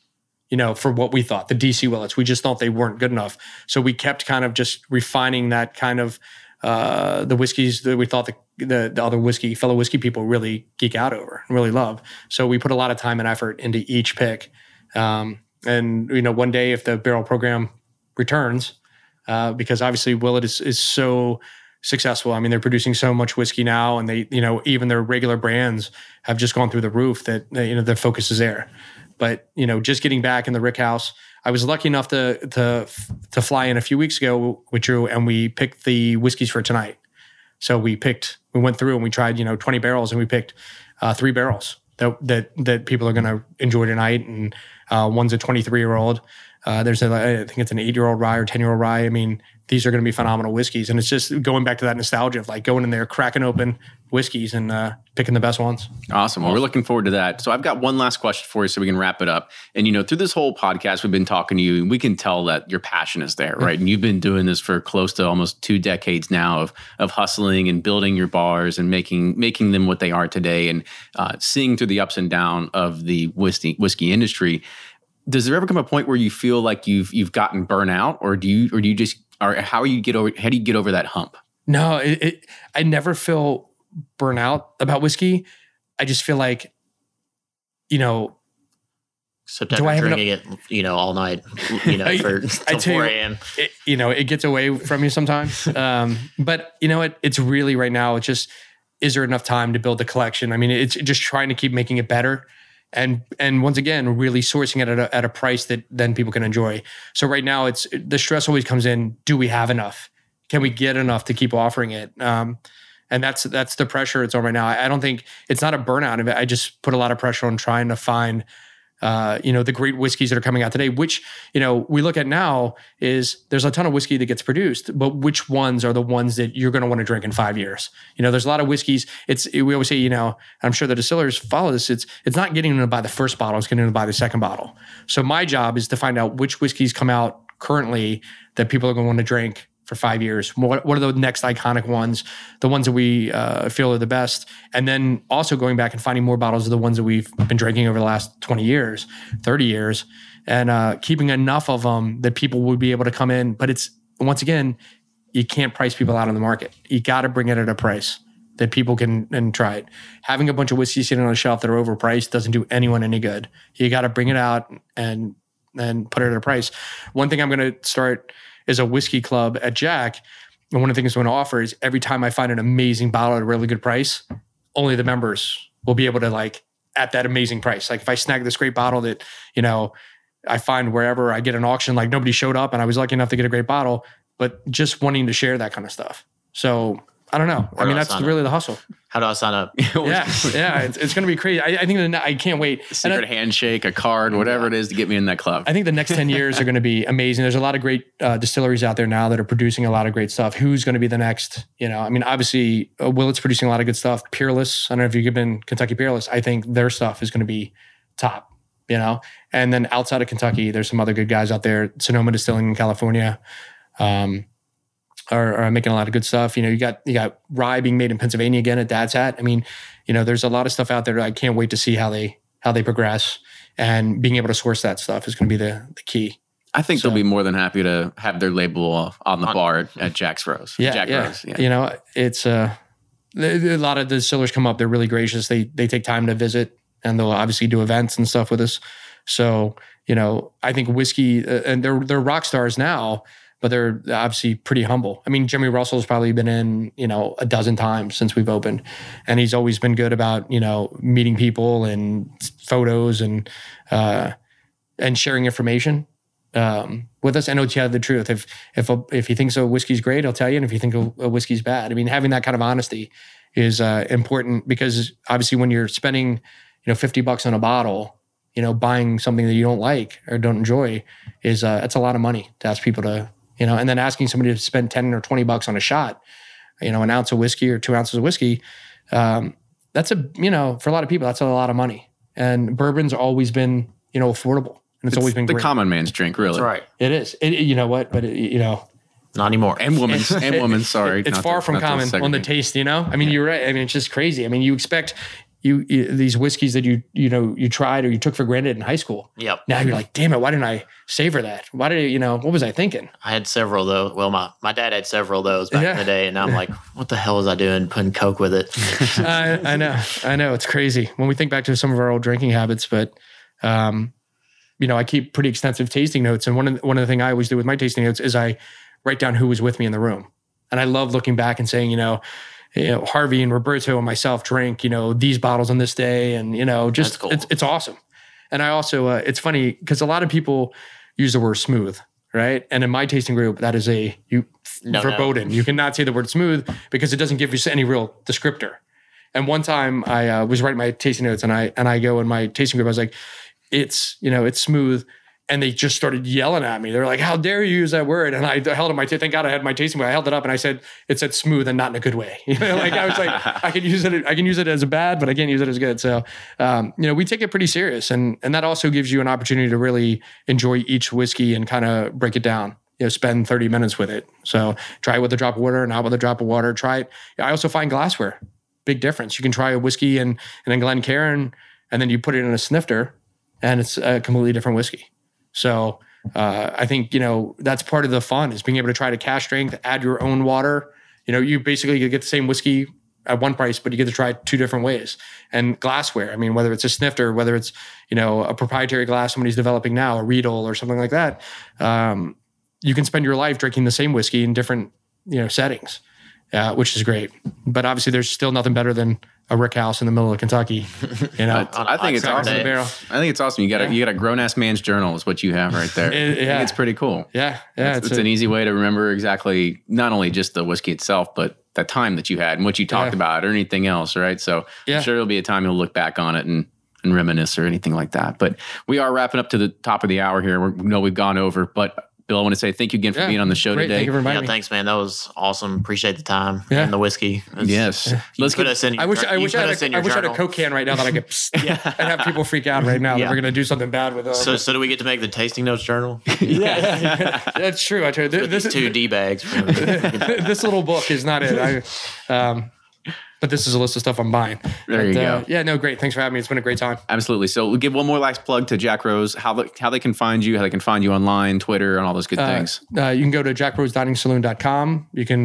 for what we thought. The DC Willets, we just thought they weren't good enough. So we kept kind of just refining that kind of the whiskeys that we thought the other fellow whiskey people really geek out over and really love. So we put a lot of time and effort into each pick. One day if the barrel program returns, because obviously Willett is so successful. They're producing so much whiskey now, and they, even their regular brands have just gone through the roof that, their focus is there. But, just getting back in the rick house, I was lucky enough to fly in a few weeks ago with Drew, and we picked the whiskeys for tonight. So we went through and we tried, 20 barrels, and we picked 3 barrels that people are going to enjoy tonight. And one's a 23-year-old. There's I think it's an 8-year-old rye or 10-year-old rye. These are going to be phenomenal whiskeys. And it's just going back to that nostalgia of like going in there, cracking open whiskeys and picking the best ones. Awesome. Well, we're looking forward to that. So I've got one last question for you so we can wrap it up. And, through this whole podcast, we've been talking to you, and we can tell that your passion is there, right? And you've been doing this for close to almost 2 decades now of hustling and building your bars and making them what they are today, and seeing through the ups and downs of the whiskey industry. Does there ever come a point where you feel like you've gotten burnout, how do you get over that hump? No, I never feel burnout about whiskey. I just feel like, sometimes I'm drinking it, all night, for till 4 a.m. It gets away from you sometimes. But it's really right now. It's just, is there enough time to build the collection? It's just trying to keep making it better. And once again, really sourcing it at a price that then people can enjoy. So right now, it's the stress always comes in. Do we have enough? Can we get enough to keep offering it? And that's the pressure it's on right now. I don't think it's not a burnout. I just put a lot of pressure on trying to find, the great whiskeys that are coming out today, which, we look at now is there's a ton of whiskey that gets produced, but which ones are the ones that you're going to want to drink in 5 years? There's a lot of whiskeys. We always say, I'm sure the distillers follow this. It's not getting them to buy the first bottle. It's getting them to buy the second bottle. So my job is to find out which whiskeys come out currently that people are going to want to drink for 5 years. What are the next iconic ones, the ones that we feel are the best? And then also going back and finding more bottles of the ones that we've been drinking over the last 20 years, 30 years, and keeping enough of them that people would be able to come in. But it's, once again, you can't price people out on the market. You got to bring it at a price that people can and try it. Having a bunch of whiskey sitting on a shelf that are overpriced doesn't do anyone any good. You got to bring it out and put it at a price. One thing I'm going to start is a whiskey club at Jack. And one of the things I'm going to offer is every time I find an amazing bottle at a really good price, only the members will be able to like at that amazing price. Like if I snag this great bottle that, you know, I find wherever I get an auction, like nobody showed up and I was lucky enough to get a great bottle, but just wanting to share that kind of stuff. So I don't know. I mean, that's really the hustle. How do I sign up? Yeah. It's going to be crazy. I think that I can't wait. A secret handshake, a card, whatever it is to get me in that club. I think the next 10 years are going to be amazing. There's a lot of great distilleries out there now that are producing a lot of great stuff. Who's going to be the next, you know, I mean, obviously Willett's producing a lot of good stuff. Peerless. I don't know if you've been Kentucky Peerless. I think their stuff is going to be top, you know, and then outside of Kentucky, there's some other good guys out there. Sonoma Distilling in California. Are making a lot of good stuff. You know, you got rye being made in Pennsylvania again at Dad's Hat. I mean, you know, there's a lot of stuff out there. I can't wait to see how they progress, and being able to source that stuff is going to be the key. I think they'll be more than happy to have their label on the bar at Jack's Rose. Jack Rose. Yeah. You know, it's a lot of distillers come up. They're really gracious. They take time to visit, and they'll obviously do events and stuff with us. So, you know, I think whiskey and they're rock stars now. But they're obviously pretty humble. I mean, Jimmy Russell's probably been in, you know, a dozen times since we've opened. And he's always been good about, you know, meeting people and photos and sharing information with us. And he'll tell the truth. If he thinks a whiskey's great, he'll tell you. And if you think a whiskey's bad. I mean, having that kind of honesty is important, because obviously when you're spending, you know, $50 on a bottle, you know, buying something that you don't like or don't enjoy is that's a lot of money to ask people to... You know, and then asking somebody to spend $10 or $20 on a shot, you know, an ounce of whiskey or 2 ounces of whiskey, that's a, you know, for a lot of people, that's a lot of money. And bourbon's always been, you know, affordable, and it's always been the common man's drink, really. That's right. It is. You know what? But it, you know, not anymore. And women's. Sorry, it's far from common on the taste. You know, I mean, you're right. I mean, it's just crazy. I mean, you expect. You these whiskeys that you know you tried or you took for granted in high school. Yep. Now you're like, damn it, why didn't I savor that? Why did I, you know, what was I thinking? I had several though. Well, my dad had several of those back in the day, and I'm like, what the hell was I doing putting Coke with it? I know, it's crazy when we think back to some of our old drinking habits. But you know, I keep pretty extensive tasting notes, and one of the things I always do with my tasting notes is I write down who was with me in the room, and I love looking back and saying, you know, Harvey and Roberto and myself drank, you know, these bottles on this day, and, you know, just cool. It's awesome. And I also, it's funny because a lot of people use the word smooth, right? And in my tasting group, that is verboten. No. You cannot say the word smooth because it doesn't give you any real descriptor. And one time I was writing my tasting notes, and I go in my tasting group, I was like, it's, you know, it's smooth. And they just started yelling at me. They're like, how dare you use that word? And I held up my, thank God I had my tasting book. I held it up and I said, it said smooth and not in a good way. You know, like I was like, I can use it as a bad, but I can't use it as good. So, you know, we take it pretty serious. And that also gives you an opportunity to really enjoy each whiskey and kind of break it down, you know, spend 30 minutes with it. So try it with a drop of water, not with a drop of water. Try it. I also find glassware, big difference. You can try a whiskey and a Glencairn, and then you put it in a snifter and it's a completely different whiskey. So I think, you know, that's part of the fun is being able to try to cash strength, add your own water. You know, you basically get the same whiskey at one price, but you get to try it two different ways. And glassware, I mean, whether it's a snifter, whether it's, you know, a proprietary glass somebody's developing now, a Riedel or something like that, you can spend your life drinking the same whiskey in different, you know, settings, which is great. But obviously there's still nothing better than a rick house in the middle of Kentucky, you know. I think it's awesome. I think it's awesome. You got a grown ass man's journal is what you have right there. I think it's pretty cool. Yeah. It's an easy way to remember exactly not only just the whiskey itself, but the time that you had and what you talked about or anything else, right? So I'm sure there'll be a time you'll look back on it and reminisce or anything like that. But we are wrapping up to the top of the hour here. We know we've gone over, but Bill, I want to say thank you again for being on the show today. Thank you for inviting me. Thanks, man. That was awesome. Appreciate the time and the whiskey. I wish I had a Coke can right now that I could and have people freak out right now that we're going to do something bad with. So do we get to make the tasting notes journal? That's true. I tell you, this is 2 D bags. This little book is not it. But this is a list of stuff I'm buying. There you go. Yeah, no, great. Thanks for having me. It's been a great time. Absolutely. So we'll give one more last plug to Jack Rose, how they can find you, how they can find you online, Twitter, and all those good things. You can go to jackrosediningsaloon.com. You can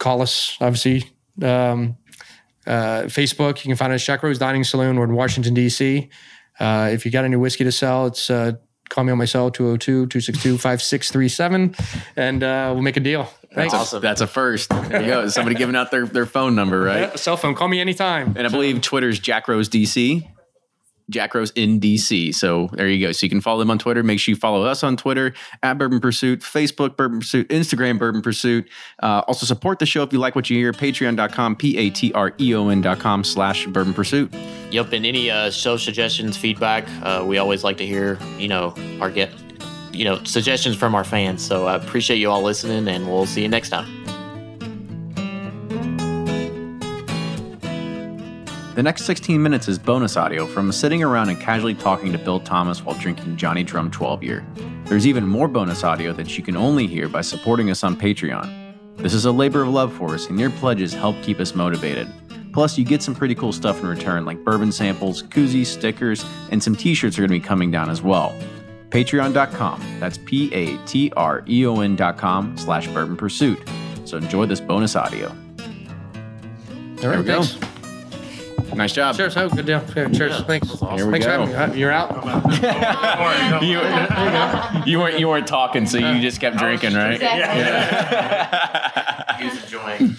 call us, obviously. Facebook, you can find us, Jack Rose Dining Saloon. We're in Washington, D.C. If you got any whiskey to sell, it's call me on my cell, 202-262-5637, and we'll make a deal. Thanks. That's awesome. That's a first. There you go. Somebody giving out their phone number, right? Yeah, cell phone. Call me anytime. And I believe Twitter's Jack Rose DC. Jack Rose in DC. So there you go. So you can follow them on Twitter. Make sure you follow us on Twitter at Bourbon Pursuit, Facebook Bourbon Pursuit, Instagram Bourbon Pursuit. Also support the show if you like what you hear. Patreon.com, patreon.com/Bourbon Pursuit. Yep. And any show suggestions, feedback. We always like to hear, suggestions from our fans. So I appreciate you all listening, and we'll see you next time. The next 16 minutes is bonus audio from sitting around and casually talking to Bill Thomas while drinking Johnny Drum 12 year. There's even more bonus audio that you can only hear by supporting us on Patreon. This is a labor of love for us, and your pledges help keep us motivated. Plus, you get some pretty cool stuff in return, like bourbon samples, koozies, stickers, and some t-shirts are going to be coming down as well. Patreon.com, that's patreon.com/Bourbon Pursuit. So enjoy this bonus audio. All right, thanks. Go. Nice job. Cheers, Hope. Good deal. Cheers. Yeah. Thanks. Awesome. Thanks for having me. You're out. you weren't talking, so you just kept drinking, right? Exactly. Yeah. He was enjoying.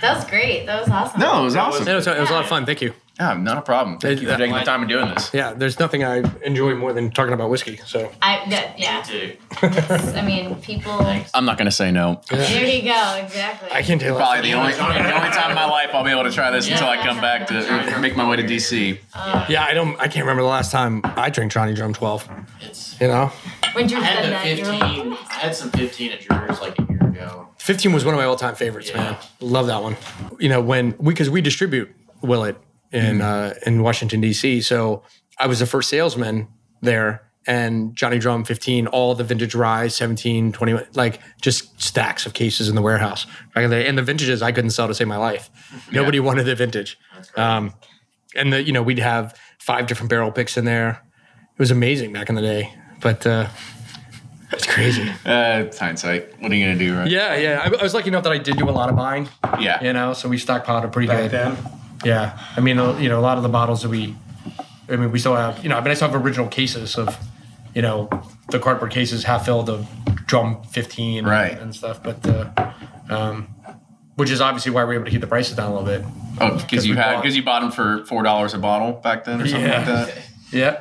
That was great. That was awesome. No, it was awesome. It was a lot of fun. Thank you. Yeah, not a problem. Thank you for taking the time and doing this. Yeah, there's nothing I enjoy more than talking about whiskey. So yeah. Me too. People. Thanks. I'm not gonna say no. Yeah. There you go. Exactly. I can do probably the only time in my life I'll be able to try this until I come back to make my way to DC. I can't remember the last time I drank Johnny Drum 12. When Drew had that 15. I had some 15 at Drew's like a year ago. 15 was one of my all-time favorites. Man, love that one. Because we distribute Willett in Washington, D.C. So I was the first salesman there, and Johnny Drum 15, all the vintage rye, 17, 20, just stacks of cases in the warehouse. And the vintages I couldn't sell to save my life. Nobody wanted the vintage. And we'd have 5 different barrel picks in there. It was amazing back in the day, but it's crazy. It's hindsight. What are you going to do, right? Yeah. I was lucky enough that I did do a lot of buying. Yeah. So we stockpiled it pretty good. Back then? Yeah, a lot of the bottles that we still have, I still have original cases of, the cardboard cases half filled of Drum 15 and stuff, but, which is obviously why we're able to keep the prices down a little bit. Oh, because you bought them for $4 a bottle back then or something like that? Yeah,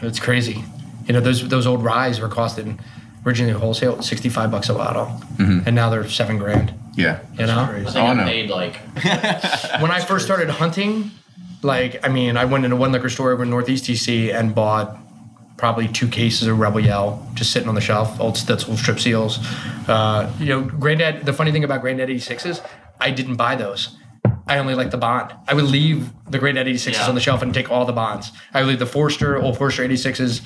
it's crazy. Those old ryes were costing originally wholesale $65 a bottle, and now they're $7,000. Yeah. I think I paid when I first started hunting, I went into one liquor store over in Northeast DC and bought probably 2 cases of Rebel Yell just sitting on the shelf, old Stitzel strip seals. Granddad, the funny thing about Granddad 86s, I didn't buy those. I only liked the bond. I would leave the Granddad 86s on the shelf and take all the bonds. I would leave the Forster, old Forster 86s,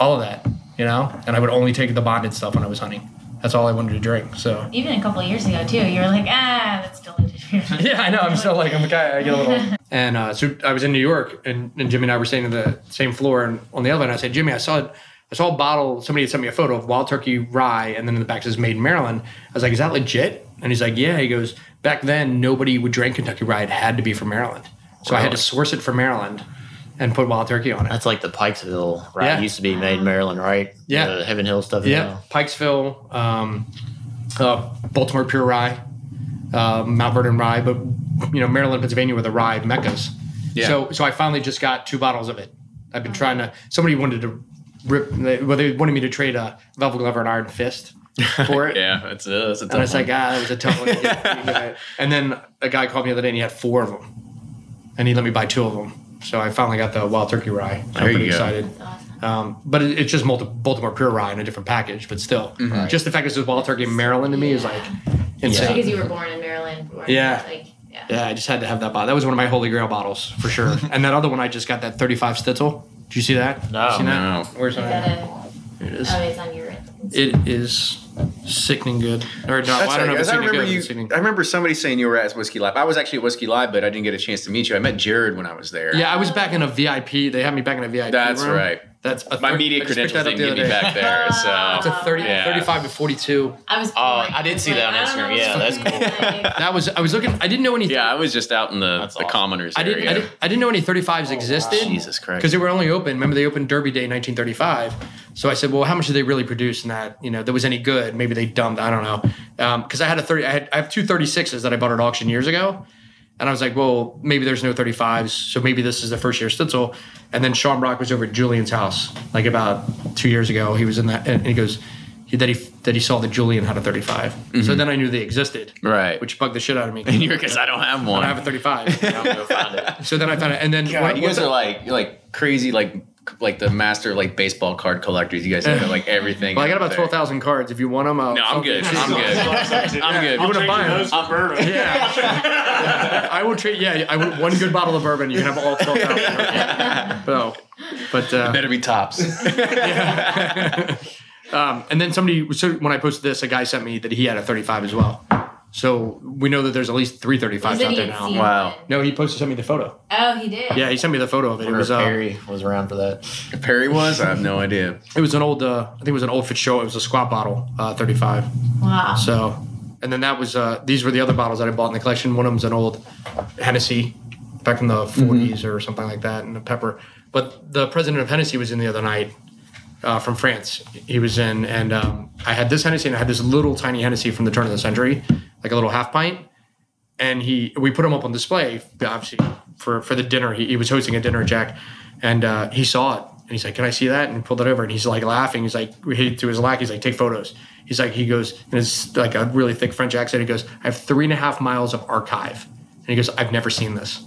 all of that, and I would only take the bonded stuff when I was hunting. That's all I wanted to drink. So even a couple of years ago too, you were like, that's diluted. Yeah, I know. I'm still like, I'm a guy. I get a little. And so I was in New York, and Jimmy and I were staying in the same floor, and on the other end, I said, Jimmy, I saw a bottle. Somebody had sent me a photo of Wild Turkey rye, and then in the back says Made in Maryland. I was like, is that legit? And he's like, yeah. He goes, back then nobody would drink Kentucky rye. It had to be from Maryland, so I had to source it from Maryland. And put Wild Turkey on it. That's like the Pikesville, right? Yeah. It used to be made in Maryland, right? Yeah. The Heaven Hill stuff. Yeah. Pikesville, Baltimore Pure Rye, Mount Vernon Rye, but, Maryland, Pennsylvania were the rye meccas. Yeah. So I finally just got 2 bottles of it. I've been trying to, somebody wanted to they wanted me to trade a Velvet Glover and Iron Fist for it. Yeah, that's a tough one. And it's like, that was a tough one. And then a guy called me the other day and he had 4 of them. And he let me buy 2 of them. So I finally got the Wild Turkey rye. I'm pretty excited. Awesome. But it's just Baltimore Pure rye in a different package, but still. Mm-hmm. Right. Just the fact that it's Wild Turkey in Maryland to me is like insane. Just because you were born in Maryland. Yeah, I just had to have that bottle. That was one of my holy grail bottles for sure. And that other one, I just got that 35 Stitzel. Did you see that? No. Where's that? Here it is. Oh, it's on your end. It is Sickening good. Or no, I don't know if it's sickening good. I remember somebody saying you were at Whiskey Live. I was actually at Whiskey Live, but I didn't get a chance to meet you. I met Jared when I was there. Yeah, I was back in a VIP. They had me back in a VIP That's room. Right. That's right. My media credentials didn't get me back there. So it's a 35 to 42. I was. I did see that on Instagram. Yeah, that's cool. That was. I was looking. I didn't know any. Yeah, I was just out in the commoners area. I didn't know any 35s existed. Wow. Jesus Christ. Because they were only open. Remember, they opened Derby Day 1935. So I said, well, how much did they really produce in that? You know, that was any good? Maybe they dumped. I don't know. Because I had a 30. I have two 36s that I bought at auction years ago. And I was like, well, maybe there's no 35s, so maybe this is the first year Stitzel. And then Sean Brock was over at Julian's house, like about 2 years ago. He was in that, and he goes that he saw that Julian had a 35. Mm-hmm. So then I knew they existed, right? Which bugged the shit out of me. And you're because I don't have one. I don't have a 35. I don't find it. So then I found it, and then God, you guys are like crazy, like the master like baseball card collectors. You guys have like everything. Well, I got about 12,000 cards. If you want them, no, I'm good. I'm good. You want to buy them? I'm bourbon. Yeah. I will treat. Yeah, I would one good bottle of bourbon. You can have all 12,000. So, but it better be tops. Yeah. And then somebody. So when I posted this, a guy sent me that he had a 35 as well. So we know that there's at least 335s out there now. Wow. No, he sent me the photo. Oh, he did? Yeah, he sent me the photo of it. It was Perry was around for that. Perry was? I have no idea. It was an old, I think it was an old Fitzgerald. It was a squat bottle, 35. Wow. So, and then that was, these were the other bottles that I bought in the collection. One of them's an old Hennessy back from the 40s or something like that, and a pepper. But the president of Hennessy was in the other night from France. He was in, and I had this Hennessy and I had this little tiny Hennessy from the turn of the century. Like a little half pint, and we put him up on display, obviously for the dinner. He was hosting a dinner, Jack, and he saw it, and he's like, "Can I see that?" And he pulled it over, and he's like laughing. He's like, to his lackey, he's like, "Take photos." He's like, he goes, and it's like a really thick French accent. He goes, "I have 3.5 miles of archive," and he goes, "I've never seen this."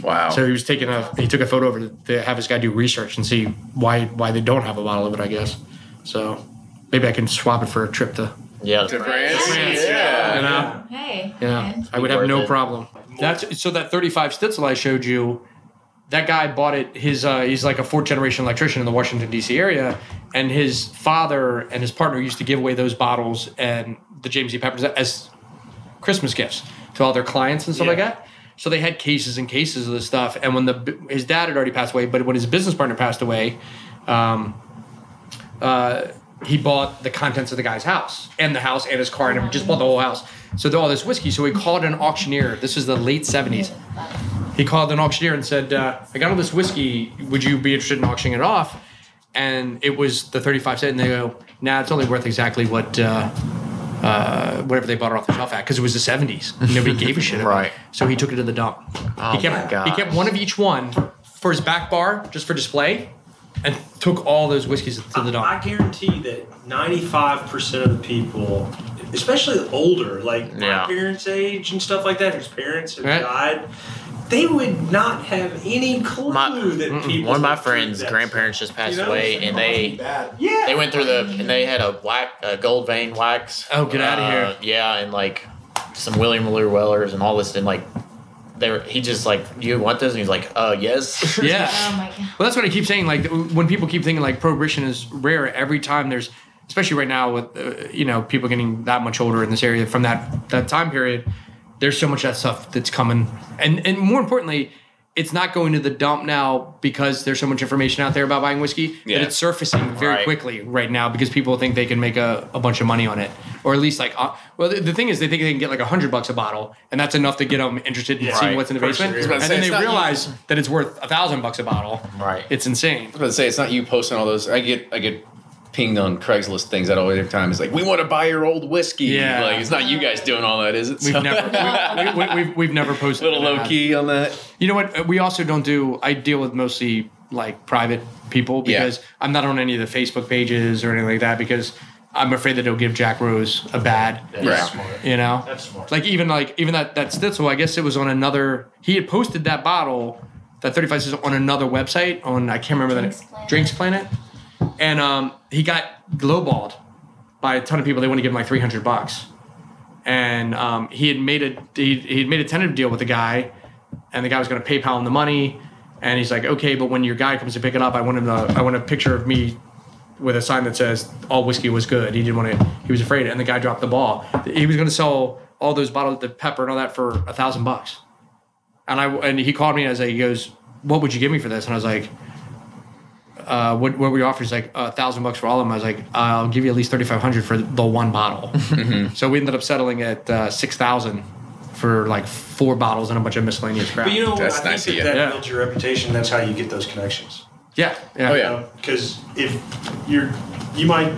Wow! So he was took a photo over to have this guy do research and see why they don't have a bottle of it, I guess. So maybe I can swap it for a trip to. Yeah, to France. Yeah, you know? Hey, yeah, I would have no problem. That's so that 35 Stitzel I showed you. That guy bought it. His he's like a fourth-generation electrician in the Washington D.C. area, and his father and his partner used to give away those bottles and the James E. Peppers as Christmas gifts to all their clients and stuff like that. So they had cases and cases of this stuff. And when his dad had already passed away, but when his business partner passed away, he bought the contents of the guy's house and his car, and just bought the whole house. So all this whiskey. So he called an auctioneer. This is the late 70s. He called an auctioneer and said, I got all this whiskey. Would you be interested in auctioning it off? And it was the 35 cent. And they go, nah, it's only worth exactly what, whatever they bought it off the shelf at. Because it was the 70s. Nobody gave a shit about it. So he took it to the dump. Oh, he kept one of each one for his back bar, just for display. And took all those whiskeys to the dump. I guarantee that 95% of the people, especially the older, like my parents' age and stuff like that, whose parents have died, they would not have any clue that people. One of my friends' grandparents just passed away, and they went through and they had a gold vein wax. Oh, get out of here! Yeah, and like some William Lure Wellers and all this, and like. He just like, you want this? And he's like, yes. Yeah. Oh my God. Well, that's what I keep saying. Like when people keep thinking like prohibition is rare, every time there's, especially right now with people getting that much older in this area from that time period, there's so much of that stuff that's coming, and more importantly, it's not going to the dump now because there's so much information out there about buying whiskey that it's surfacing very quickly right now because people think they can make a bunch of money on it. Or at least like, the thing is they think they can get like $100 a bottle and that's enough to get them interested in seeing what's in the basement. Sure. And then they realize that it's worth $1,000 a bottle. Right. It's insane. I was about to say, it's not you posting all those. I get pinged on Craigslist things that always every time is like, we want to buy your old whiskey. Yeah. Like, it's not you guys doing all that, is it? We've never we've never posted a little low key on that. You know what? We also don't do. I deal with mostly like private people because I'm not on any of the Facebook pages or anything like that because I'm afraid that it'll give Jack Rose a bad. That's smart. You know, that's smart. Like even that Stitzel. I guess it was on another. He had posted that bottle, that 35 is on another website on I can't remember that Drinks Planet. And he got lowballed by a ton of people. They wanted to give him like $300, and he had made a tentative deal with the guy, and the guy was going to PayPal him the money. And he's like, okay, but when your guy comes to pick it up, I want a picture of me with a sign that says all whiskey was good. He didn't want to. He was afraid, and the guy dropped the ball. He was going to sell all those bottles, the pepper and all that, for $1,000. And he called me and I was like, he goes, "What would you give me for this?" And I was like, what were you offering? He's like, $1,000 for all of them. I was like, I'll give you at least $3,500 for the one bottle. Mm-hmm. So we ended up settling at $6,000 for like 4 bottles and a bunch of miscellaneous crap. But you know, that's I think that builds your reputation. That's how you get those connections. Yeah. Oh yeah. Because if you might,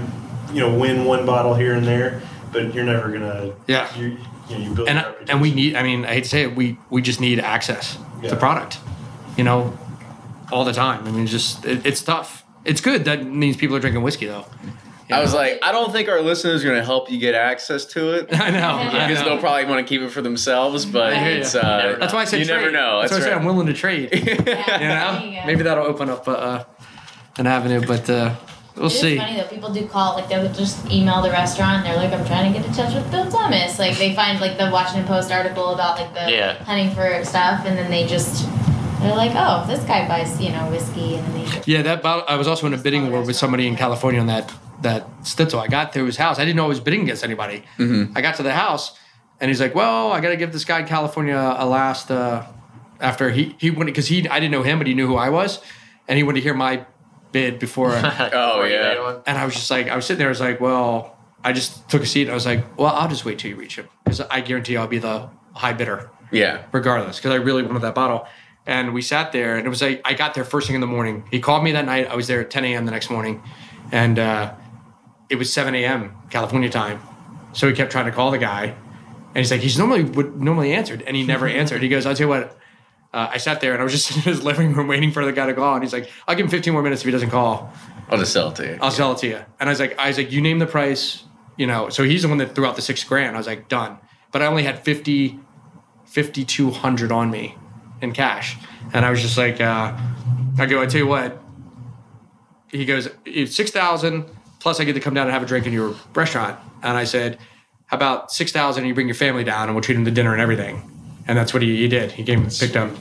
win one bottle here and there, but you're never gonna. Yeah. You build your reputation. And we need. I mean, I hate to say it. We just need access to product. All the time. I mean, it's tough. It's good. That means people are drinking whiskey, though. I was like, I don't think our listeners are going to help you get access to it. I know. Because they'll probably want to keep it for themselves, but it's... that's why I said you trade. You never know. That's why I said I'm willing to trade. Maybe that'll open up an avenue, but we'll see. It's funny, though. People do call. Like, they'll just email the restaurant, and they're like, I'm trying to get in touch with Bill Thomas. Like, they find, like, the Washington Post article about, like, the hunting for stuff, and then they just... They're like, oh, this guy buys, whiskey, and then they... Yeah, that bottle. I was also in a bidding war with somebody in California on that Stitzel. I got to his house. I didn't know I was bidding against anybody. Mm-hmm. I got to the house, and he's like, well, I got to give this guy in California a last... after he went... Because I didn't know him, but he knew who I was. And he wanted to hear my bid before... And I was just like... I was sitting there. I was like, well... I just took a seat. I was like, well, I'll just wait till you reach him. Because I guarantee I'll be the high bidder. Yeah. Regardless. Because I really wanted that bottle. And we sat there, and it was like I got there first thing in the morning. He called me that night. I was there at 10 a.m. the next morning, and it was 7 a.m. California time. So he kept trying to call the guy, and he's like, he normally answered, and he never answered. He goes, I'll tell you what. I sat there, and I was just in his living room waiting for the guy to call, and he's like, I'll give him 15 more minutes if he doesn't call. I'll just sell it to you. I'll sell it to you. And I was like, you name the price, So he's the one that threw out the $6,000. I was like, done. But I only had $5,200 on me. In cash. And I was just like, I tell you what. He goes, it's $6,000 plus I get to come down and have a drink in your restaurant. And I said, how about $6,000 and you bring your family down and we'll treat them to dinner and everything. And that's what he did. And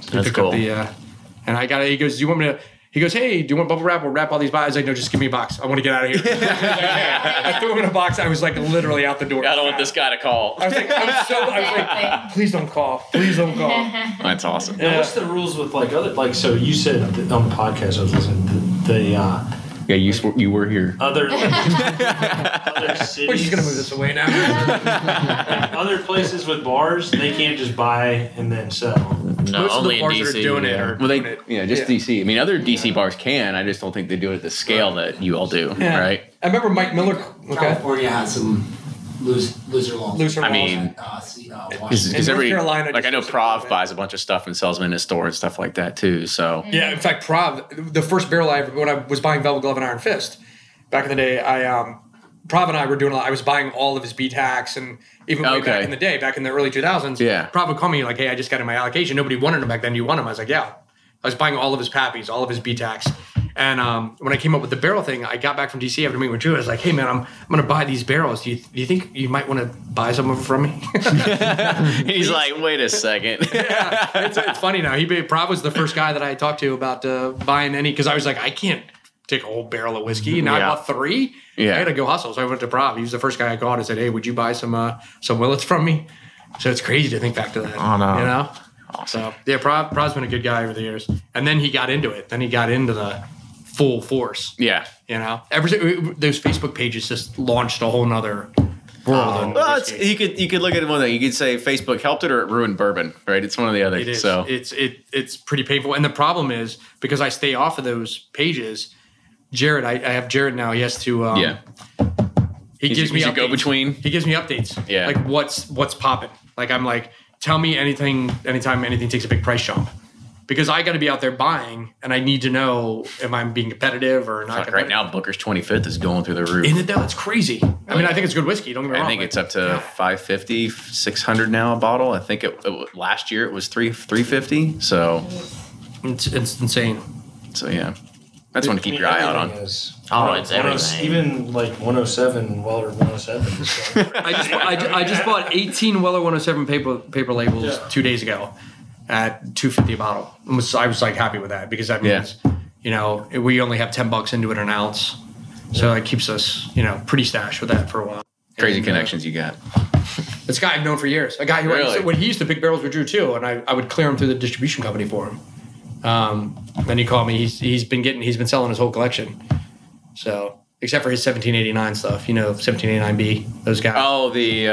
I got it. He goes, hey, do you want bubble wrap? We'll wrap all these boxes. I was like, no, just give me a box. I want to get out of here. I threw him in a box. I was like literally out the door. I don't want this guy to call. I was like, please don't call. Please don't call. That's awesome. Yeah. What's the rules with like other, like, so you said on the podcast I was listening to you were here. Other cities. We're just going to move this away now. Other places with bars, they can't just buy and then sell. No, most only of the bars in DC, that are doing it are doing it. Yeah, just DC. I mean, other DC bars can. I just don't think they do it at the scale that you all do, right? I remember Mike Miller. California had some looser laws. I mean, is every Carolina, like I know Prav buys a bunch of stuff and sells them in his store and stuff like that too. So in fact, Prav, the first barrel I ever when I was buying Velvet Glove and Iron Fist back in the day, Prav and I were doing a lot. I was buying all of his BTACs and even way back in the day, back in the early 2000s. Yeah. Prav would call me like, hey, I just got in my allocation. Nobody wanted them back then. You want them? I was like, yeah. I was buying all of his Pappies, all of his BTACs. And when I came up with the barrel thing, I got back from D.C. after meeting with Drew. I was like, hey, man, I'm going to buy these barrels. Do you think you might want to buy some of them from me? He's like, wait a second. It's funny now. Prav was the first guy that I talked to about buying any because I was like, I can't take a whole barrel of whiskey. Now I bought 3. Yeah. I had to go hustle. So I went to Prav. He was the first guy I called and said, hey, would you buy some Willets from me? So it's crazy to think back to that. Oh, no. Awesome. So, yeah, Prav's been a good guy over the years. And then he got into it. Then he got into the full force. Yeah. Those Facebook pages just launched a whole nother world. You could look at it one thing. You could say Facebook helped it or it ruined bourbon, right? It's one or the other. It is. So. It's pretty painful. And the problem is, because I stay off of those pages, Jared, I have Jared now. He has to... He gives me updates. Go-between. He gives me updates. Yeah. Like, what's popping? Like, I'm like... Tell me anytime anything takes a big price jump. Because I got to be out there buying, and I need to know am I being competitive or not. Like right now, Booker's 25th is going through the roof. Isn't it though? It's crazy. I mean, I think it's good whiskey. Don't get me wrong. I think it's up to $550, $600 now a bottle. I think it last year it was $350. So it's insane. So yeah, that's one to keep your eye out on. It's everything. Even like 107 Weller 107. So. I just bought 18 Weller 107 paper labels 2 days ago at $2.50 a bottle. I was like happy with that because that means we only have $10 into it an ounce. So it keeps us, you know, pretty stashed with that for a while. Crazy connections you got. This guy I've known for years. A guy who when he used to pick barrels with Drew too, and I would clear him through the distribution company for him. Then he called me. He's been selling his whole collection. So except for his 1789 stuff, you know, 1789B, those guys. Oh, the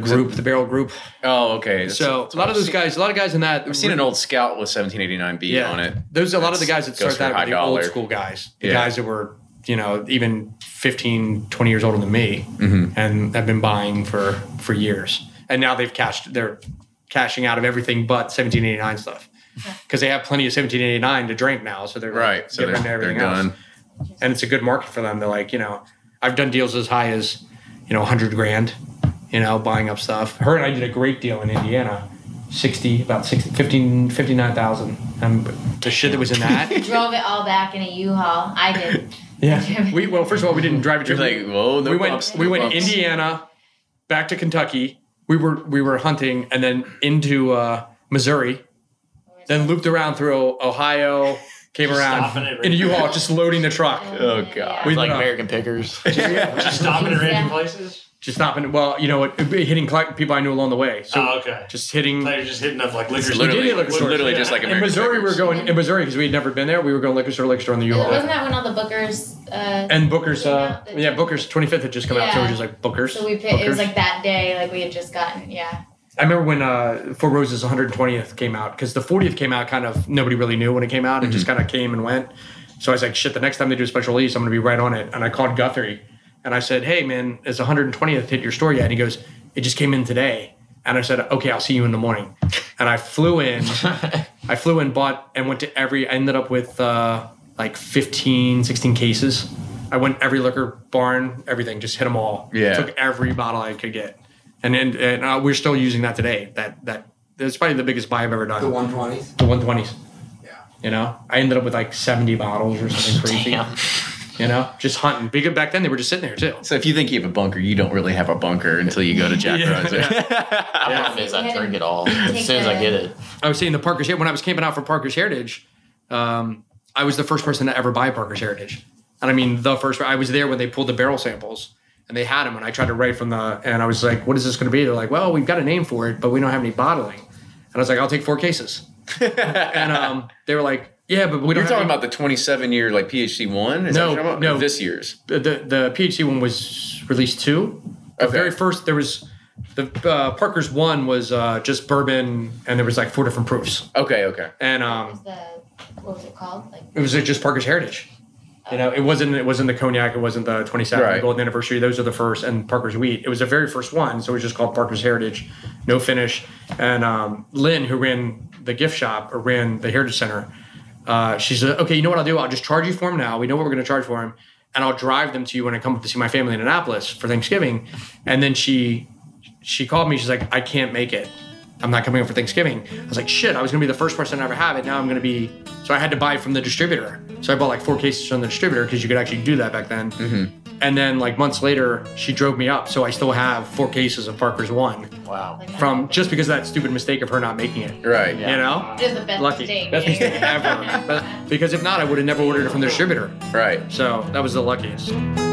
group, the barrel group. Oh, okay. So a lot of those guys, a lot of guys in that. I've seen an old Scout with 1789B on it. Those a lot of the guys that start that were the old school guys, the guys that were, you know, even 15, 20 years older than me, and have been buying for years. And now they're cashing out of everything but 1789 stuff because they have plenty of 1789 to drink now. So they're right. So they're everything else. And it's a good market for them. They're like, you know, I've done deals as high as, you know, $100,000, you know, buying up stuff. Her and I did a great deal in Indiana. $59,000. And the shit that was in that. Drove it all back in a U-Haul. I did. Yeah. Well, first of all, we didn't drive it. Like, whoa, no bumps. We went Indiana, back to Kentucky. We were hunting, and then into Missouri, then looped around through Ohio. Came just around in a U-Haul, just loading the truck. Oh, God. We like American Pickers. Just stopping at random places? Just stopping. Well, you know what? Hitting people I knew along the way. So okay. Just hitting. So just hitting up like liquor stores. Literally just like American Pickers. In Missouri, because we had never been there, we were going liquor store in the U-Haul. Wasn't that when all the Booker's... and Booker's... Booker's 25th had just come out, so we just like, Booker's. So we picked... It was like that day, like we had just gotten, I remember when Four Roses 120th came out, because the 40th came out kind of, nobody really knew when it came out. It just kind of came and went. So I was like, shit, the next time they do a special release, I'm going to be right on it. And I called Guthrie and I said, hey, man, is 120th hit your store yet? And he goes, it just came in today. And I said, okay, I'll see you in the morning. And I flew in, bought and went to I ended up with like 15, 16 cases. I went every liquor barn, everything, just hit them all. Yeah. Took every bottle I could get. And we're still using that today. That's probably the biggest buy I've ever done. The 120s? The 120s. Yeah. You know? I ended up with like 70 bottles or something crazy. Damn. You know? Just hunting. Because back then, they were just sitting there, too. So if you think you have a bunker, you don't really have a bunker until you go to Jack Rose. My problem is I drink it all as soon as I get it. I was saying the Parker's Heritage. When I was camping out for Parker's Heritage, I was the first person to ever buy Parker's Heritage. And I mean, the first. I was there when they pulled the barrel samples. And they had them, and I tried to write and I was like, what is this going to be? They're like, well, we've got a name for it, but we don't have any bottling. And I was like, I'll take 4 cases. And they were like, yeah, but we don't have any. You're talking about the 27-year, like, PHC 1? No. This year's? The PHC 1 was released 2. The very first, there was, the Parker's 1 was just bourbon, and there was, like, 4 different proofs. Okay. And what was it called? It was just Parker's Heritage. You know, it wasn't the cognac, it wasn't the 27th golden anniversary. Those are the first, and Parker's Wheat. It was the very first one, so it was just called Parker's Heritage, no finish. And Lynn, who ran the gift shop or ran the Heritage Center, she said, "Okay, you know what I'll do? I'll just charge you for them now. We know what we're going to charge for them, and I'll drive them to you when I come up to see my family in Annapolis for Thanksgiving." And then she called me. She's like, "I can't make it. I'm not coming up for Thanksgiving." I was like, shit, I was going to be the first person to ever have it. Now I'm going to be... So I had to buy from the distributor. So I bought like 4 cases from the distributor because you could actually do that back then. Mm-hmm. And then like months later, she drove me up. So I still have 4 cases of Parker's 1. Wow. From just because of that stupid mistake of her not making it. Right. Yeah. You know? It was the best mistake. Best mistake ever. Because if not, I would have never ordered it from the distributor. Right. So that was the luckiest.